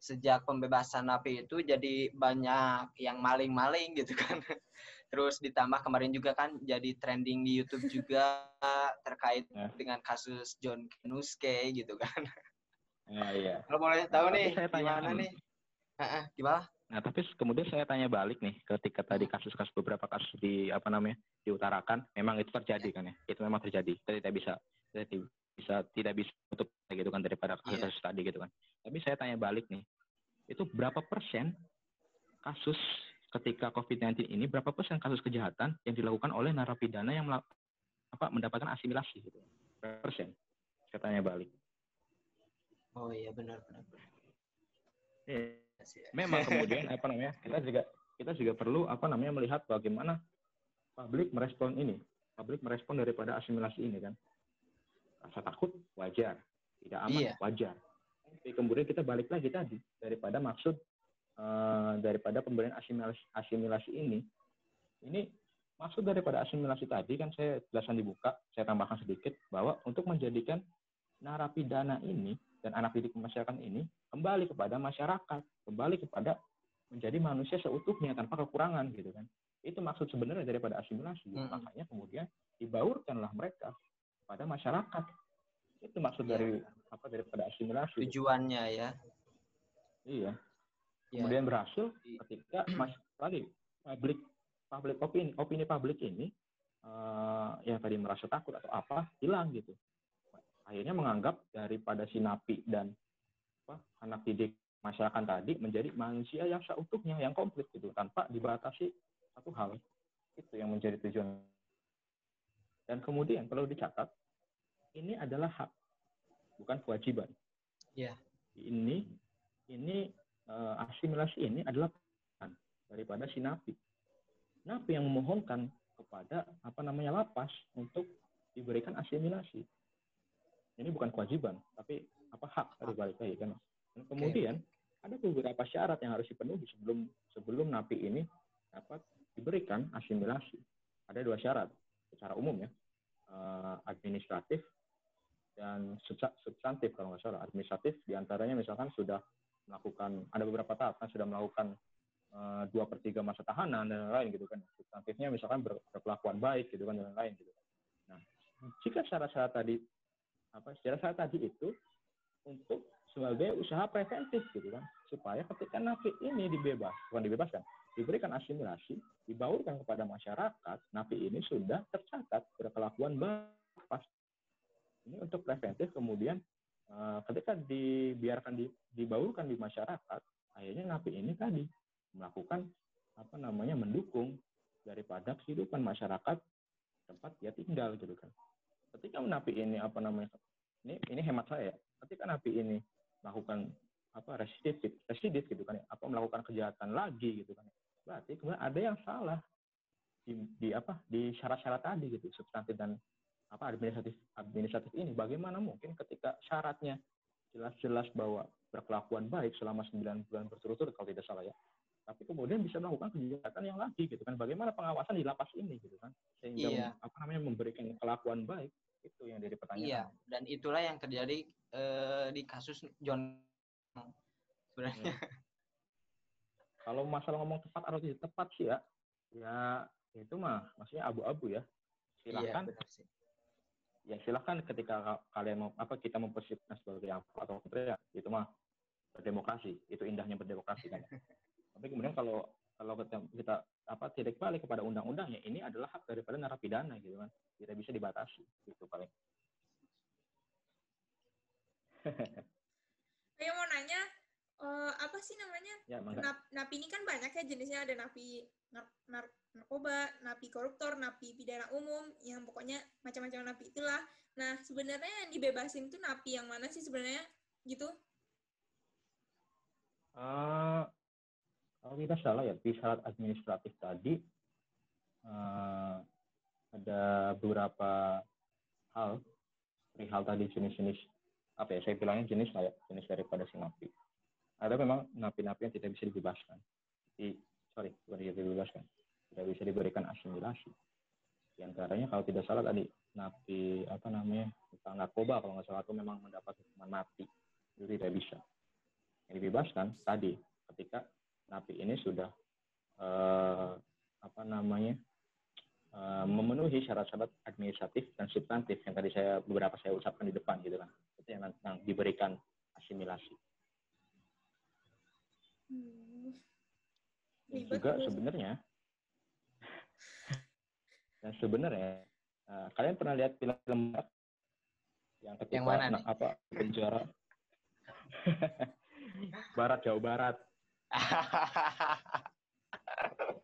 Sejak pembebasan napi itu jadi banyak yang maling-maling gitu kan. Terus ditambah kemarin juga kan jadi trending di YouTube juga terkait dengan kasus John Kenuske gitu kan. Iya. Kalau boleh tahu nih, saya tanya gimana nih? Gimana? Nah, tapi kemudian saya tanya balik nih, ketika tadi kasus-kasus beberapa kasus diutarakan, memang itu terjadi kan ya. Itu memang terjadi. Kita tidak bisa tutup gitu kan daripada kasus tadi gitu kan. Tapi saya tanya balik nih, itu berapa persen kasus ketika COVID-19 ini, berapa persen kasus kejahatan yang dilakukan oleh narapidana yang mendapatkan asimilasi gitu? Berapa persen? Saya tanya balik. Oh iya, benar. Memang kemudian kita juga perlu melihat bagaimana publik merespon daripada asimilasi ini kan. Rasa takut wajar, tidak aman wajar. Tapi kemudian kita balik lagi tadi daripada maksud daripada pemberian asimilasi ini maksud daripada asimilasi tadi kan saya jelasan dibuka, saya tambahkan sedikit bahwa untuk menjadikan narapidana ini dan anak didik masyarakat ini kembali kepada masyarakat, kembali kepada menjadi manusia seutuhnya tanpa kekurangan gitu kan. Itu maksud sebenarnya daripada asimilasi. Makanya kemudian dibaurkanlah mereka kepada masyarakat. Itu maksud dari apa daripada asimilasi. Tujuannya ya. Iya. Ya. Kemudian berhasil ketika opini publik ini yang tadi merasa takut atau apa hilang gitu. Akhirnya menganggap daripada si napi dan apa, anak didik masyarakat tadi menjadi manusia yang seutuhnya, yang komplit gitu, tanpa dibatasi satu hal. Itu yang menjadi tujuan. Dan kemudian perlu dicatat, ini adalah hak, bukan kewajiban. Ya. Ini asimilasi ini adalah daripada si napi. Napi yang memohonkan kepada lapas untuk diberikan asimilasi. Ini bukan kewajiban, tapi hak dari balik lagi kan. Dan kemudian ada beberapa syarat yang harus dipenuhi sebelum napi ini dapat diberikan asimilasi. Ada dua syarat secara umum ya, administratif dan substantif kalau nggak salah. Administratif diantaranya misalkan sudah melakukan, ada beberapa tahapan sudah melakukan 2/3 masa tahanan dan lain-lain gitu kan. Substantifnya misalkan berkelakuan baik gitu kan dan lain-lain gitu. Nah, jika syarat-syarat tadi itu untuk sebagai usaha preventif gitu kan, supaya ketika napi ini diberikan asimilasi, dibaurkan kepada masyarakat, napi ini sudah tercatat berkelakuan baik. Ini untuk preventif, kemudian ketika dibiarkan dibaurkan di masyarakat, akhirnya napi ini tadi melakukan mendukung daripada kehidupan masyarakat tempat dia tinggal gitu kan. Ketika napi ini ini hemat saya ya. Ketika napi ini melakukan residif gitu kan ya, melakukan kejahatan lagi gitu kan ya, berarti kemudian ada yang salah di syarat-syarat tadi gitu, substantif dan administratif ini. Bagaimana mungkin ketika syaratnya jelas-jelas bahwa berkelakuan baik selama 9 bulan berturut-turut kalau tidak salah ya, tapi kemudian bisa melakukan kegiatan yang lagi gitu kan. Bagaimana pengawasan di lapas ini gitu kan, sehingga memberikan kelakuan baik. Itu yang jadi pertanyaan. Iya, dan itulah yang terjadi di kasus John sebenarnya. Kalau masalah ngomong tepat atau tidak tepat sih ya itu mah maksudnya abu-abu ya. Silahkan. Iya, benar sih. Ya silahkan ketika kalian mau kita memposisikan sebagai apa atau tidak, itu mah berdemokrasi. Itu indahnya berdemokrasi kan. Tapi kemudian kalau kita tidak balik kepada undang-undangnya, ini adalah hak daripada narapidana gitu kan, tidak bisa dibatasi gitu paling. Saya mau nanya apa sih namanya ya, napi ini kan banyak ya jenisnya, ada napi narkoba, napi koruptor, napi pidana umum, yang pokoknya macam-macam napi itulah. Nah sebenarnya yang dibebasin itu napi yang mana sih sebenarnya gitu? Kalau tidak salah ya, di syarat administratif tadi ada beberapa hal, jenis-jenis, saya bilangnya jenis daripada si napi. Ada memang napi-napi yang tidak bisa dibebaskan. Tidak bisa diberikan asimilasi. Di antaranya kalau tidak salah tadi, napi tentang narkoba kalau nggak salah, itu memang mendapat hukuman mati. Itu tidak bisa. Yang dibebaskan tadi ketika napi ini sudah memenuhi syarat-syarat administratif dan substantif yang tadi saya ucapkan di depan gitu kan. Itu yang diberikan asimilasi. Dan sebenarnya kalian pernah lihat film yang ketika penjara Jawa Barat.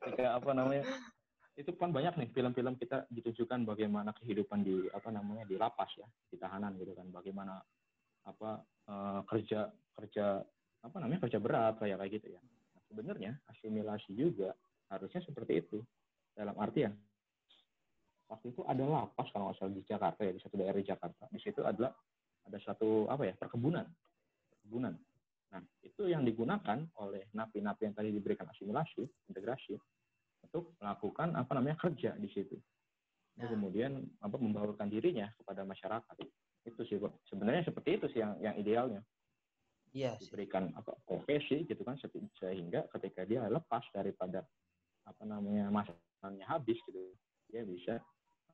Ketika itu kan banyak nih film-film kita ditunjukkan bagaimana kehidupan di di lapas ya, di tahanan gitu kan, bagaimana kerja berat kayak gitu ya. Nah, sebenarnya asimilasi juga harusnya seperti itu, dalam artian waktu itu ada lapas kalau nggak salah di Jakarta ya, di satu daerah di Jakarta, di situ ada satu perkebunan. Nah, itu yang digunakan oleh napi-napi yang tadi diberikan asimilasi, integrasi, untuk melakukan kerja di situ. Nah. Kemudian membaurkan dirinya kepada masyarakat. Itu sih, Bang. Sebenarnya seperti itu sih yang idealnya. Iya, diberikan apa profesi gitu kan, sehingga ketika dia lepas daripada apa namanya masanya habis gitu, dia bisa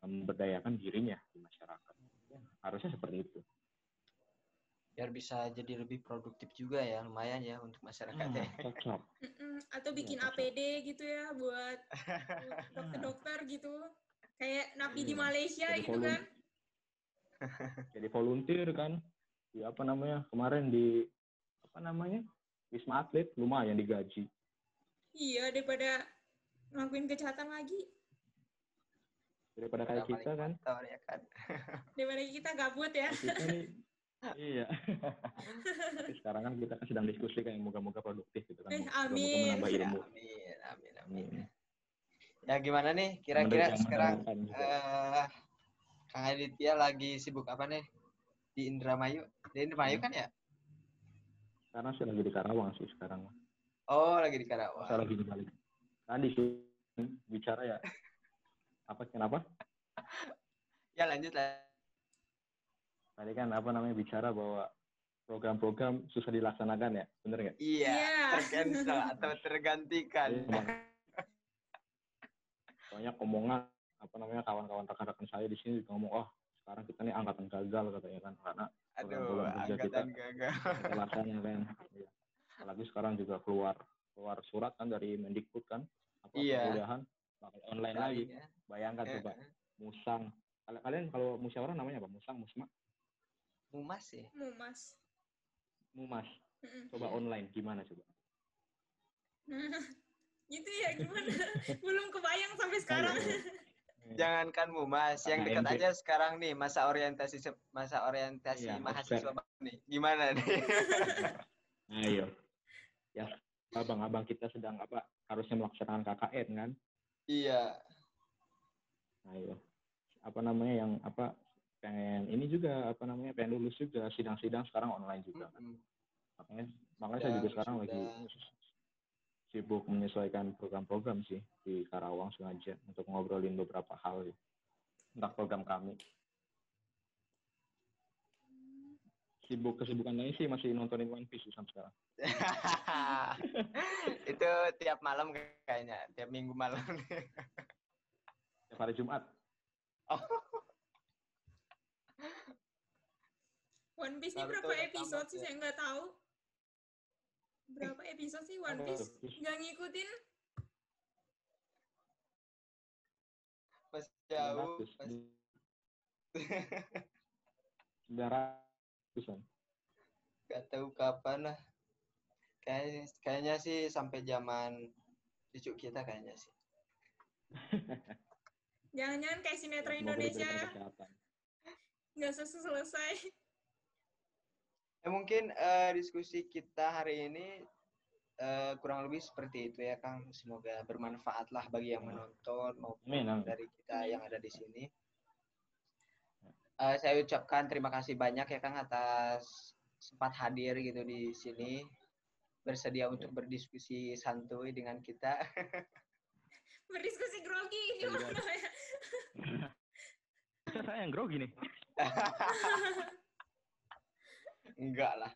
memberdayakan dirinya di masyarakat. Ya. Harusnya seperti itu. Biar bisa jadi lebih produktif juga ya, lumayan ya untuk masyarakatnya. Atau bikin ya, APD gitu ya buat dokter-dokter gitu. Kayak napi di Malaysia jadi gitu kan. Jadi volunteer kan. Di apa namanya? Kemarin di apa namanya? Wisma Atlet lumayan digaji. Iya, daripada ngelakuin kejahatan lagi. Daripada kayak kita kan. Daripada kita gabut ya. Iya. Tapi sekarang kan kita sedang diskusi kayak moga-moga produktif gitu kan. Amin. Ya, amin. Ya gimana nih kira-kira sekarang Kang Aditya lagi sibuk apa nih di Indramayu? Di Indramayu kan ya? Karena saya lagi di Karawang sih sekarang. Oh, lagi di Karawang. Saya lagi di Bali. Tadi sih bicara ya. Kenapa? Ya lanjut lah. Tadi kan bicara bahwa program-program susah dilaksanakan ya, bener nggak? Iya, tercancel atau tergantikan. Banyak omongan, kawan-kawan rekan-rekan saya di sini juga ngomong, oh sekarang kita nih angkatan gagal katanya kan, karena program kerja kita terlaksana kan. Ya. Apalagi sekarang juga keluar surat kan dari Mendikbud kan, perkuliahan online lagi. Ya. Bayangkan coba, musang. Kalian kalau musyawarah namanya apa? Musang, musma? Mumas ya? Mumas. Coba online, gimana coba? Gitu ya, gimana? Belum kebayang sampai sekarang. Jangankan mumas, yang dekat aja sekarang nih, masa orientasi mahasiswa nih. Gimana nih? Ayo. Ya, abang-abang kita sedang harusnya melaksanakan KKN kan? Iya. Ayo. Pengen ini juga pengen lulus juga, sidang-sidang sekarang online juga kan. Makanya saya juga sekarang lagi sibuk menyesuaikan program-program sih di Karawang, sengaja untuk ngobrolin beberapa hal ya, tentang program kami. Kesibukan lain sih masih nontonin One Piece sampai sekarang. Itu tiap malam kayaknya, tiap minggu malam. Tiap hari Jumat. Oh. One Piece ini berapa episode sih? Saya nggak tahu. Berapa episode sih One Piece? Nggak ngikutin. Pas jauh. 900-an. Nggak tahu kapan lah. Kayaknya sih sampai zaman cucu kita kayaknya sih. Jangan-jangan kayak sinetron Indonesia. Nggak selesai. Mungkin diskusi kita hari ini kurang lebih seperti itu ya Kang. Semoga bermanfaatlah bagi yang menonton maupun dari kita yang ada di sini. Saya ucapkan terima kasih banyak ya Kang atas sempat hadir gitu di sini, bersedia untuk berdiskusi santuy dengan kita. Berdiskusi grogi gimana ya? Saya yang grogi nih. Enggak lah.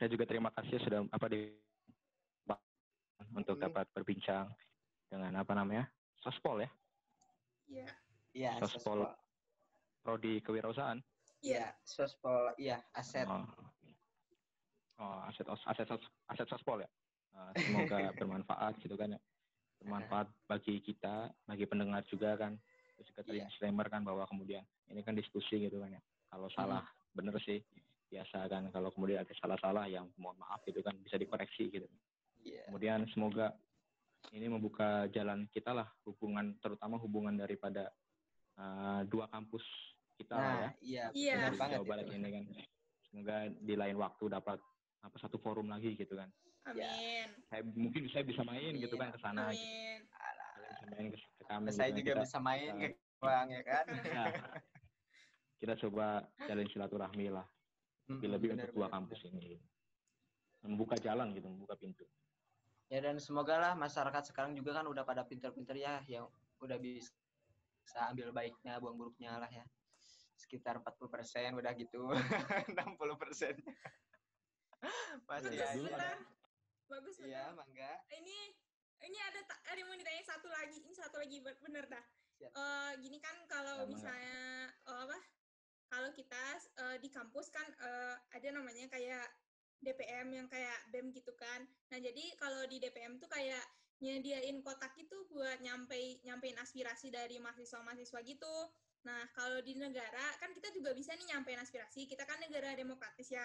Saya juga terima kasih sudah untuk dapat berbincang dengan Sospol ya. Iya. Yeah. Sospol. Prodi Kewirausahaan. Iya, yeah. Sospol iya, aset. Oh, aset Sospol ya. Semoga bermanfaat gitu kan ya. Bermanfaat bagi kita, bagi pendengar juga kan. Terus juga tadi disclaimer kan bahwa kemudian ini kan diskusi gitu kan ya. Kalau salah bener sih. Biasa kan, kalau kemudian ada salah-salah yang mohon maaf itu kan bisa dikoreksi gitu. Kemudian semoga ini membuka jalan kita lah, terutama hubungan daripada dua kampus kita lah ya. Iya. Jawa Barat ini kan. Semoga di lain waktu dapat satu forum lagi gitu kan. Amin. Mungkin saya bisa main gitu kan ke sana. Amin. Bisa main ke kami. Saya juga bisa main ke Bang ya kan. Kita coba jalin silaturahmi lah. Lebih-lebih untuk dua kampus ini membuka jalan gitu, membuka pintu ya, dan semoga lah masyarakat sekarang juga kan udah pada pinter-pinter ya, udah bisa ambil baiknya buang buruknya lah ya. sekitar 40%, udah gitu 60%. Masih bagus, benar. Bagus, benar. Iya, mangga. Ini ada mau ditanya satu lagi. Ini satu lagi, bener dah. Gini kan kalau misalnya kalau kita di kampus kan ada namanya kayak DPM yang kayak BEM gitu kan. Nah, jadi kalau di DPM tuh kayak nyediain kotak itu buat nyampein aspirasi dari mahasiswa-mahasiswa gitu. Nah, kalau di negara kan kita juga bisa nih nyampein aspirasi. Kita kan negara demokratis ya.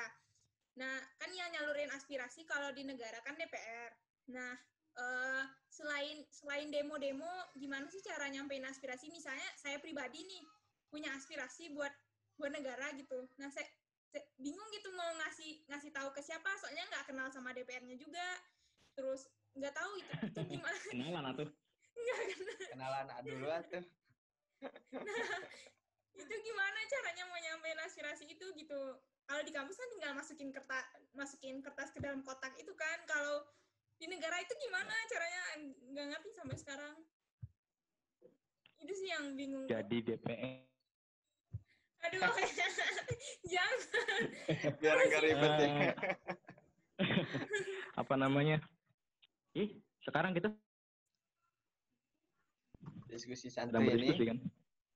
Nah, kan yang nyalurin aspirasi kalau di negara kan DPR. Nah, selain demo-demo, gimana sih cara nyampein aspirasi? Misalnya saya pribadi nih punya aspirasi buat negara gitu. Nah, saya bingung gitu mau ngasih tahu ke siapa, soalnya nggak kenal sama DPR-nya juga. Terus nggak tahu itu gimana? Kenalan atuh. Nggak kenal. Kenalan dulu atuh. Nah, itu gimana caranya mau nyampein aspirasi itu gitu? Kalau di kampus kan tinggal masukin kertas ke dalam kotak itu kan. Kalau di negara itu gimana caranya? Nggak ngerti sampai sekarang. Itu sih yang bingung. Jadi DPR. Aduh, jangan. Biar nggak ribet ya. Apa namanya? Sekarang kita diskusi santai ini. Berdiskusi kan?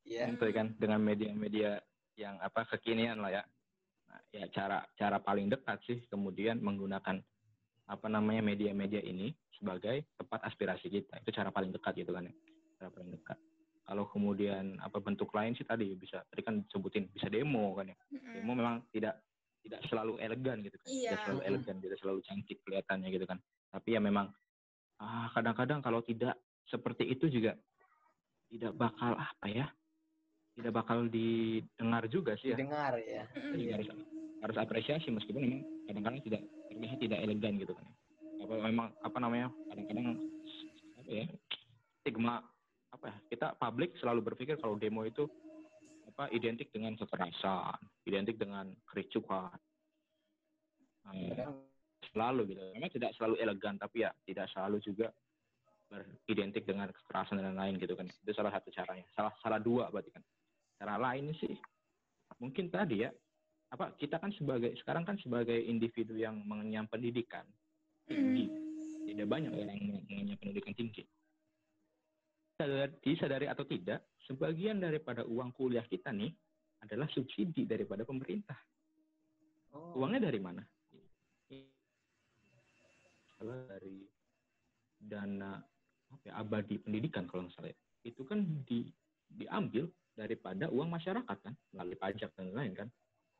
Iya. Santai kan dengan media-media yang kekinian lah ya. Nah, ya cara paling dekat sih kemudian menggunakan media-media ini sebagai tempat aspirasi kita. Itu cara paling dekat gitu kan ya. Cara paling dekat. Kalau kemudian bentuk lain sih tadi bisa tadi kan disebutin bisa demo kan ya. Demo memang tidak selalu elegan gitu kan. Iya. Tidak selalu elegan, tidak selalu cantik kelihatannya gitu kan. Tapi ya memang kadang-kadang kalau tidak seperti itu juga tidak bakal tidak bakal didengar juga sih ya. Didengar ya. Jadi harus apresiasi meskipun memang kadang-kadang tidak elegan gitu kan. Stigma kita publik selalu berpikir kalau demo itu identik dengan kekerasan, identik dengan kericuhan. Selalu gitu. Memang tidak selalu elegan tapi ya tidak selalu juga beridentik dengan kekerasan dan lain-lain gitu kan. Itu salah satu caranya. Salah dua berarti kan. Cara lain sih mungkin tadi ya kita kan sebagai individu yang mengenyam pendidikan tinggi, tidak banyak orang yang mengenyam pendidikan tinggi. Disadari atau tidak, sebagian daripada uang kuliah kita nih adalah subsidi daripada pemerintah. Uangnya dari mana? Dari dana abadi pendidikan kalau nggak salah. Itu kan diambil daripada uang masyarakat kan, melalui pajak dan lain-lain kan.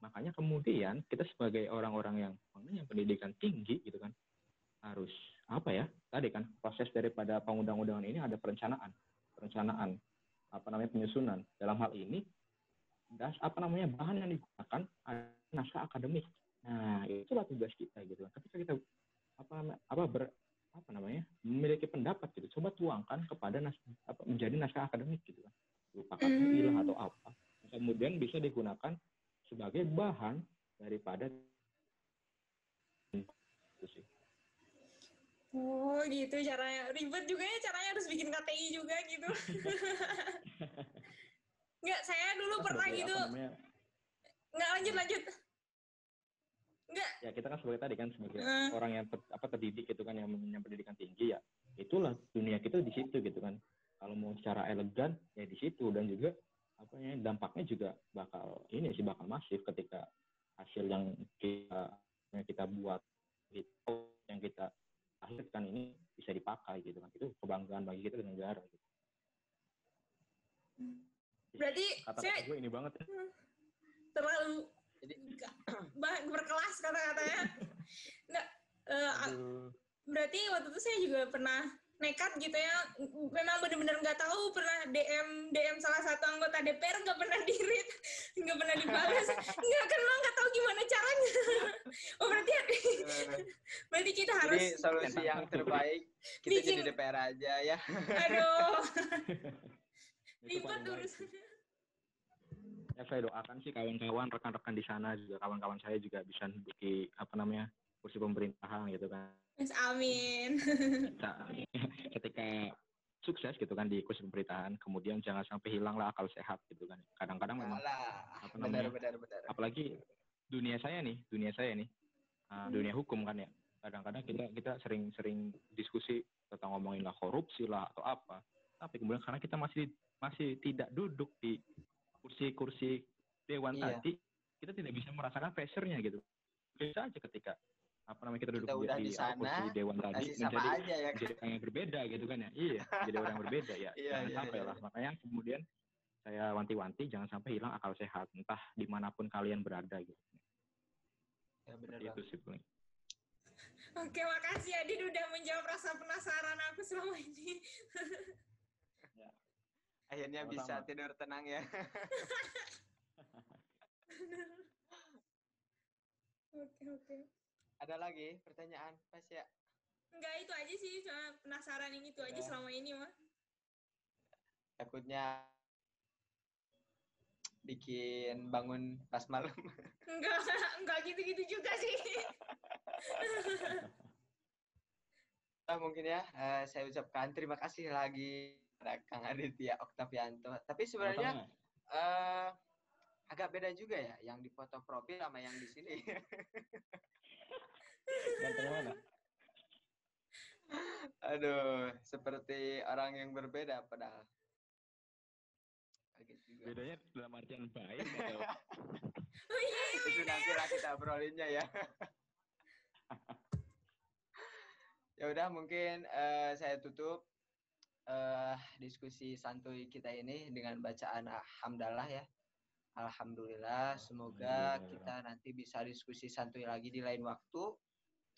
Makanya kemudian kita sebagai orang-orang yang punya pendidikan tinggi gitu kan harus tadi kan proses daripada pengundang-undangan ini ada perencanaan penyusunan dalam hal ini dan bahan yang digunakan naskah akademik. Nah, itulah tugas kita gitu kan. Ketika kita memiliki pendapat gitu, coba tuangkan kepada menjadi naskah akademik gitu kan. Lupakan ilah atau kemudian bisa digunakan sebagai bahan daripada itu sih. Oh gitu caranya, ribet juga ya caranya, harus bikin KTI juga gitu. Nggak, saya dulu pernah gitu. Nggak, lanjut. Nggak. Ya kita kan sebagai orang yang terdidik gitu kan, yang punya pendidikan tinggi ya. Itulah dunia kita di situ gitu kan. Kalau mau secara elegan ya di situ, dan juga dampaknya juga bakal masif ketika hasil yang kita buat gitu, yang kita hasilkan ini bisa dipakai gitu kan. Itu kebanggaan bagi kita dan negara gitu. Berarti kata-kata gue ini banget terlalu berkelas kata-katanya. Nah, berarti waktu itu saya juga pernah nekat gitu ya, memang benar-benar nggak tahu, pernah DM salah satu anggota DPR, nggak pernah dibalas, nggak tahu gimana caranya. Oh berarti kita harus. Jadi solusi yang terbaik kita jadi DPR aja ya. Aduh, ribet urusannya. Ya saya doakan sih kawan-kawan, rekan-rekan di sana juga, kawan-kawan saya juga bisa duduki kursi pemerintahan gitu kan. Amin. Ketika sukses gitu kan di kursi pemerintahan, kemudian jangan sampai hilanglah akal sehat gitu kan. Kadang-kadang memang apa namanya, benar. Apalagi dunia saya nih, dunia hukum kan ya. Kadang-kadang kita sering diskusi tentang ngomonginlah korupsi lah atau apa. Tapi kemudian karena kita masih tidak duduk di kursi-kursi dewan tadi, kita tidak bisa merasakan pressure-nya gitu. Bisa aja ketika kita duduk di kursi dewan tadi menjadi orang yang berbeda gitu kan ya. Iya, jadi orang yang berbeda ya. jangan sampai lah. Makanya kemudian saya wanti-wanti jangan sampai hilang akal sehat, entah dimanapun kalian berada gitu. Ya benar itu sih. Oke, makasih Adit udah menjawab rasa penasaran aku selama ini. Ya. Akhirnya sama-sama bisa tidur tenang ya. Oke. Ada lagi pertanyaan, Mas ya? Enggak, itu aja sih, cuma penasaran yang itu aja selama ini mah. Takutnya bikin bangun pas malam. Enggak gitu-gitu juga sih. Nah, mungkin ya saya ucapkan terima kasih lagi kepada Kang Aditya Oktavianto. Tapi sebenarnya agak beda juga ya yang di foto profil sama yang di sini. Aduh, seperti orang yang berbeda padahal. Bedanya dalam artian baik atau itu nanti lah kita obrolinnya ya. Ya udah, mungkin saya tutup diskusi santuy kita ini dengan bacaan alhamdulillah ya. Alhamdulillah, semoga kita nanti bisa diskusi santuy lagi di lain waktu.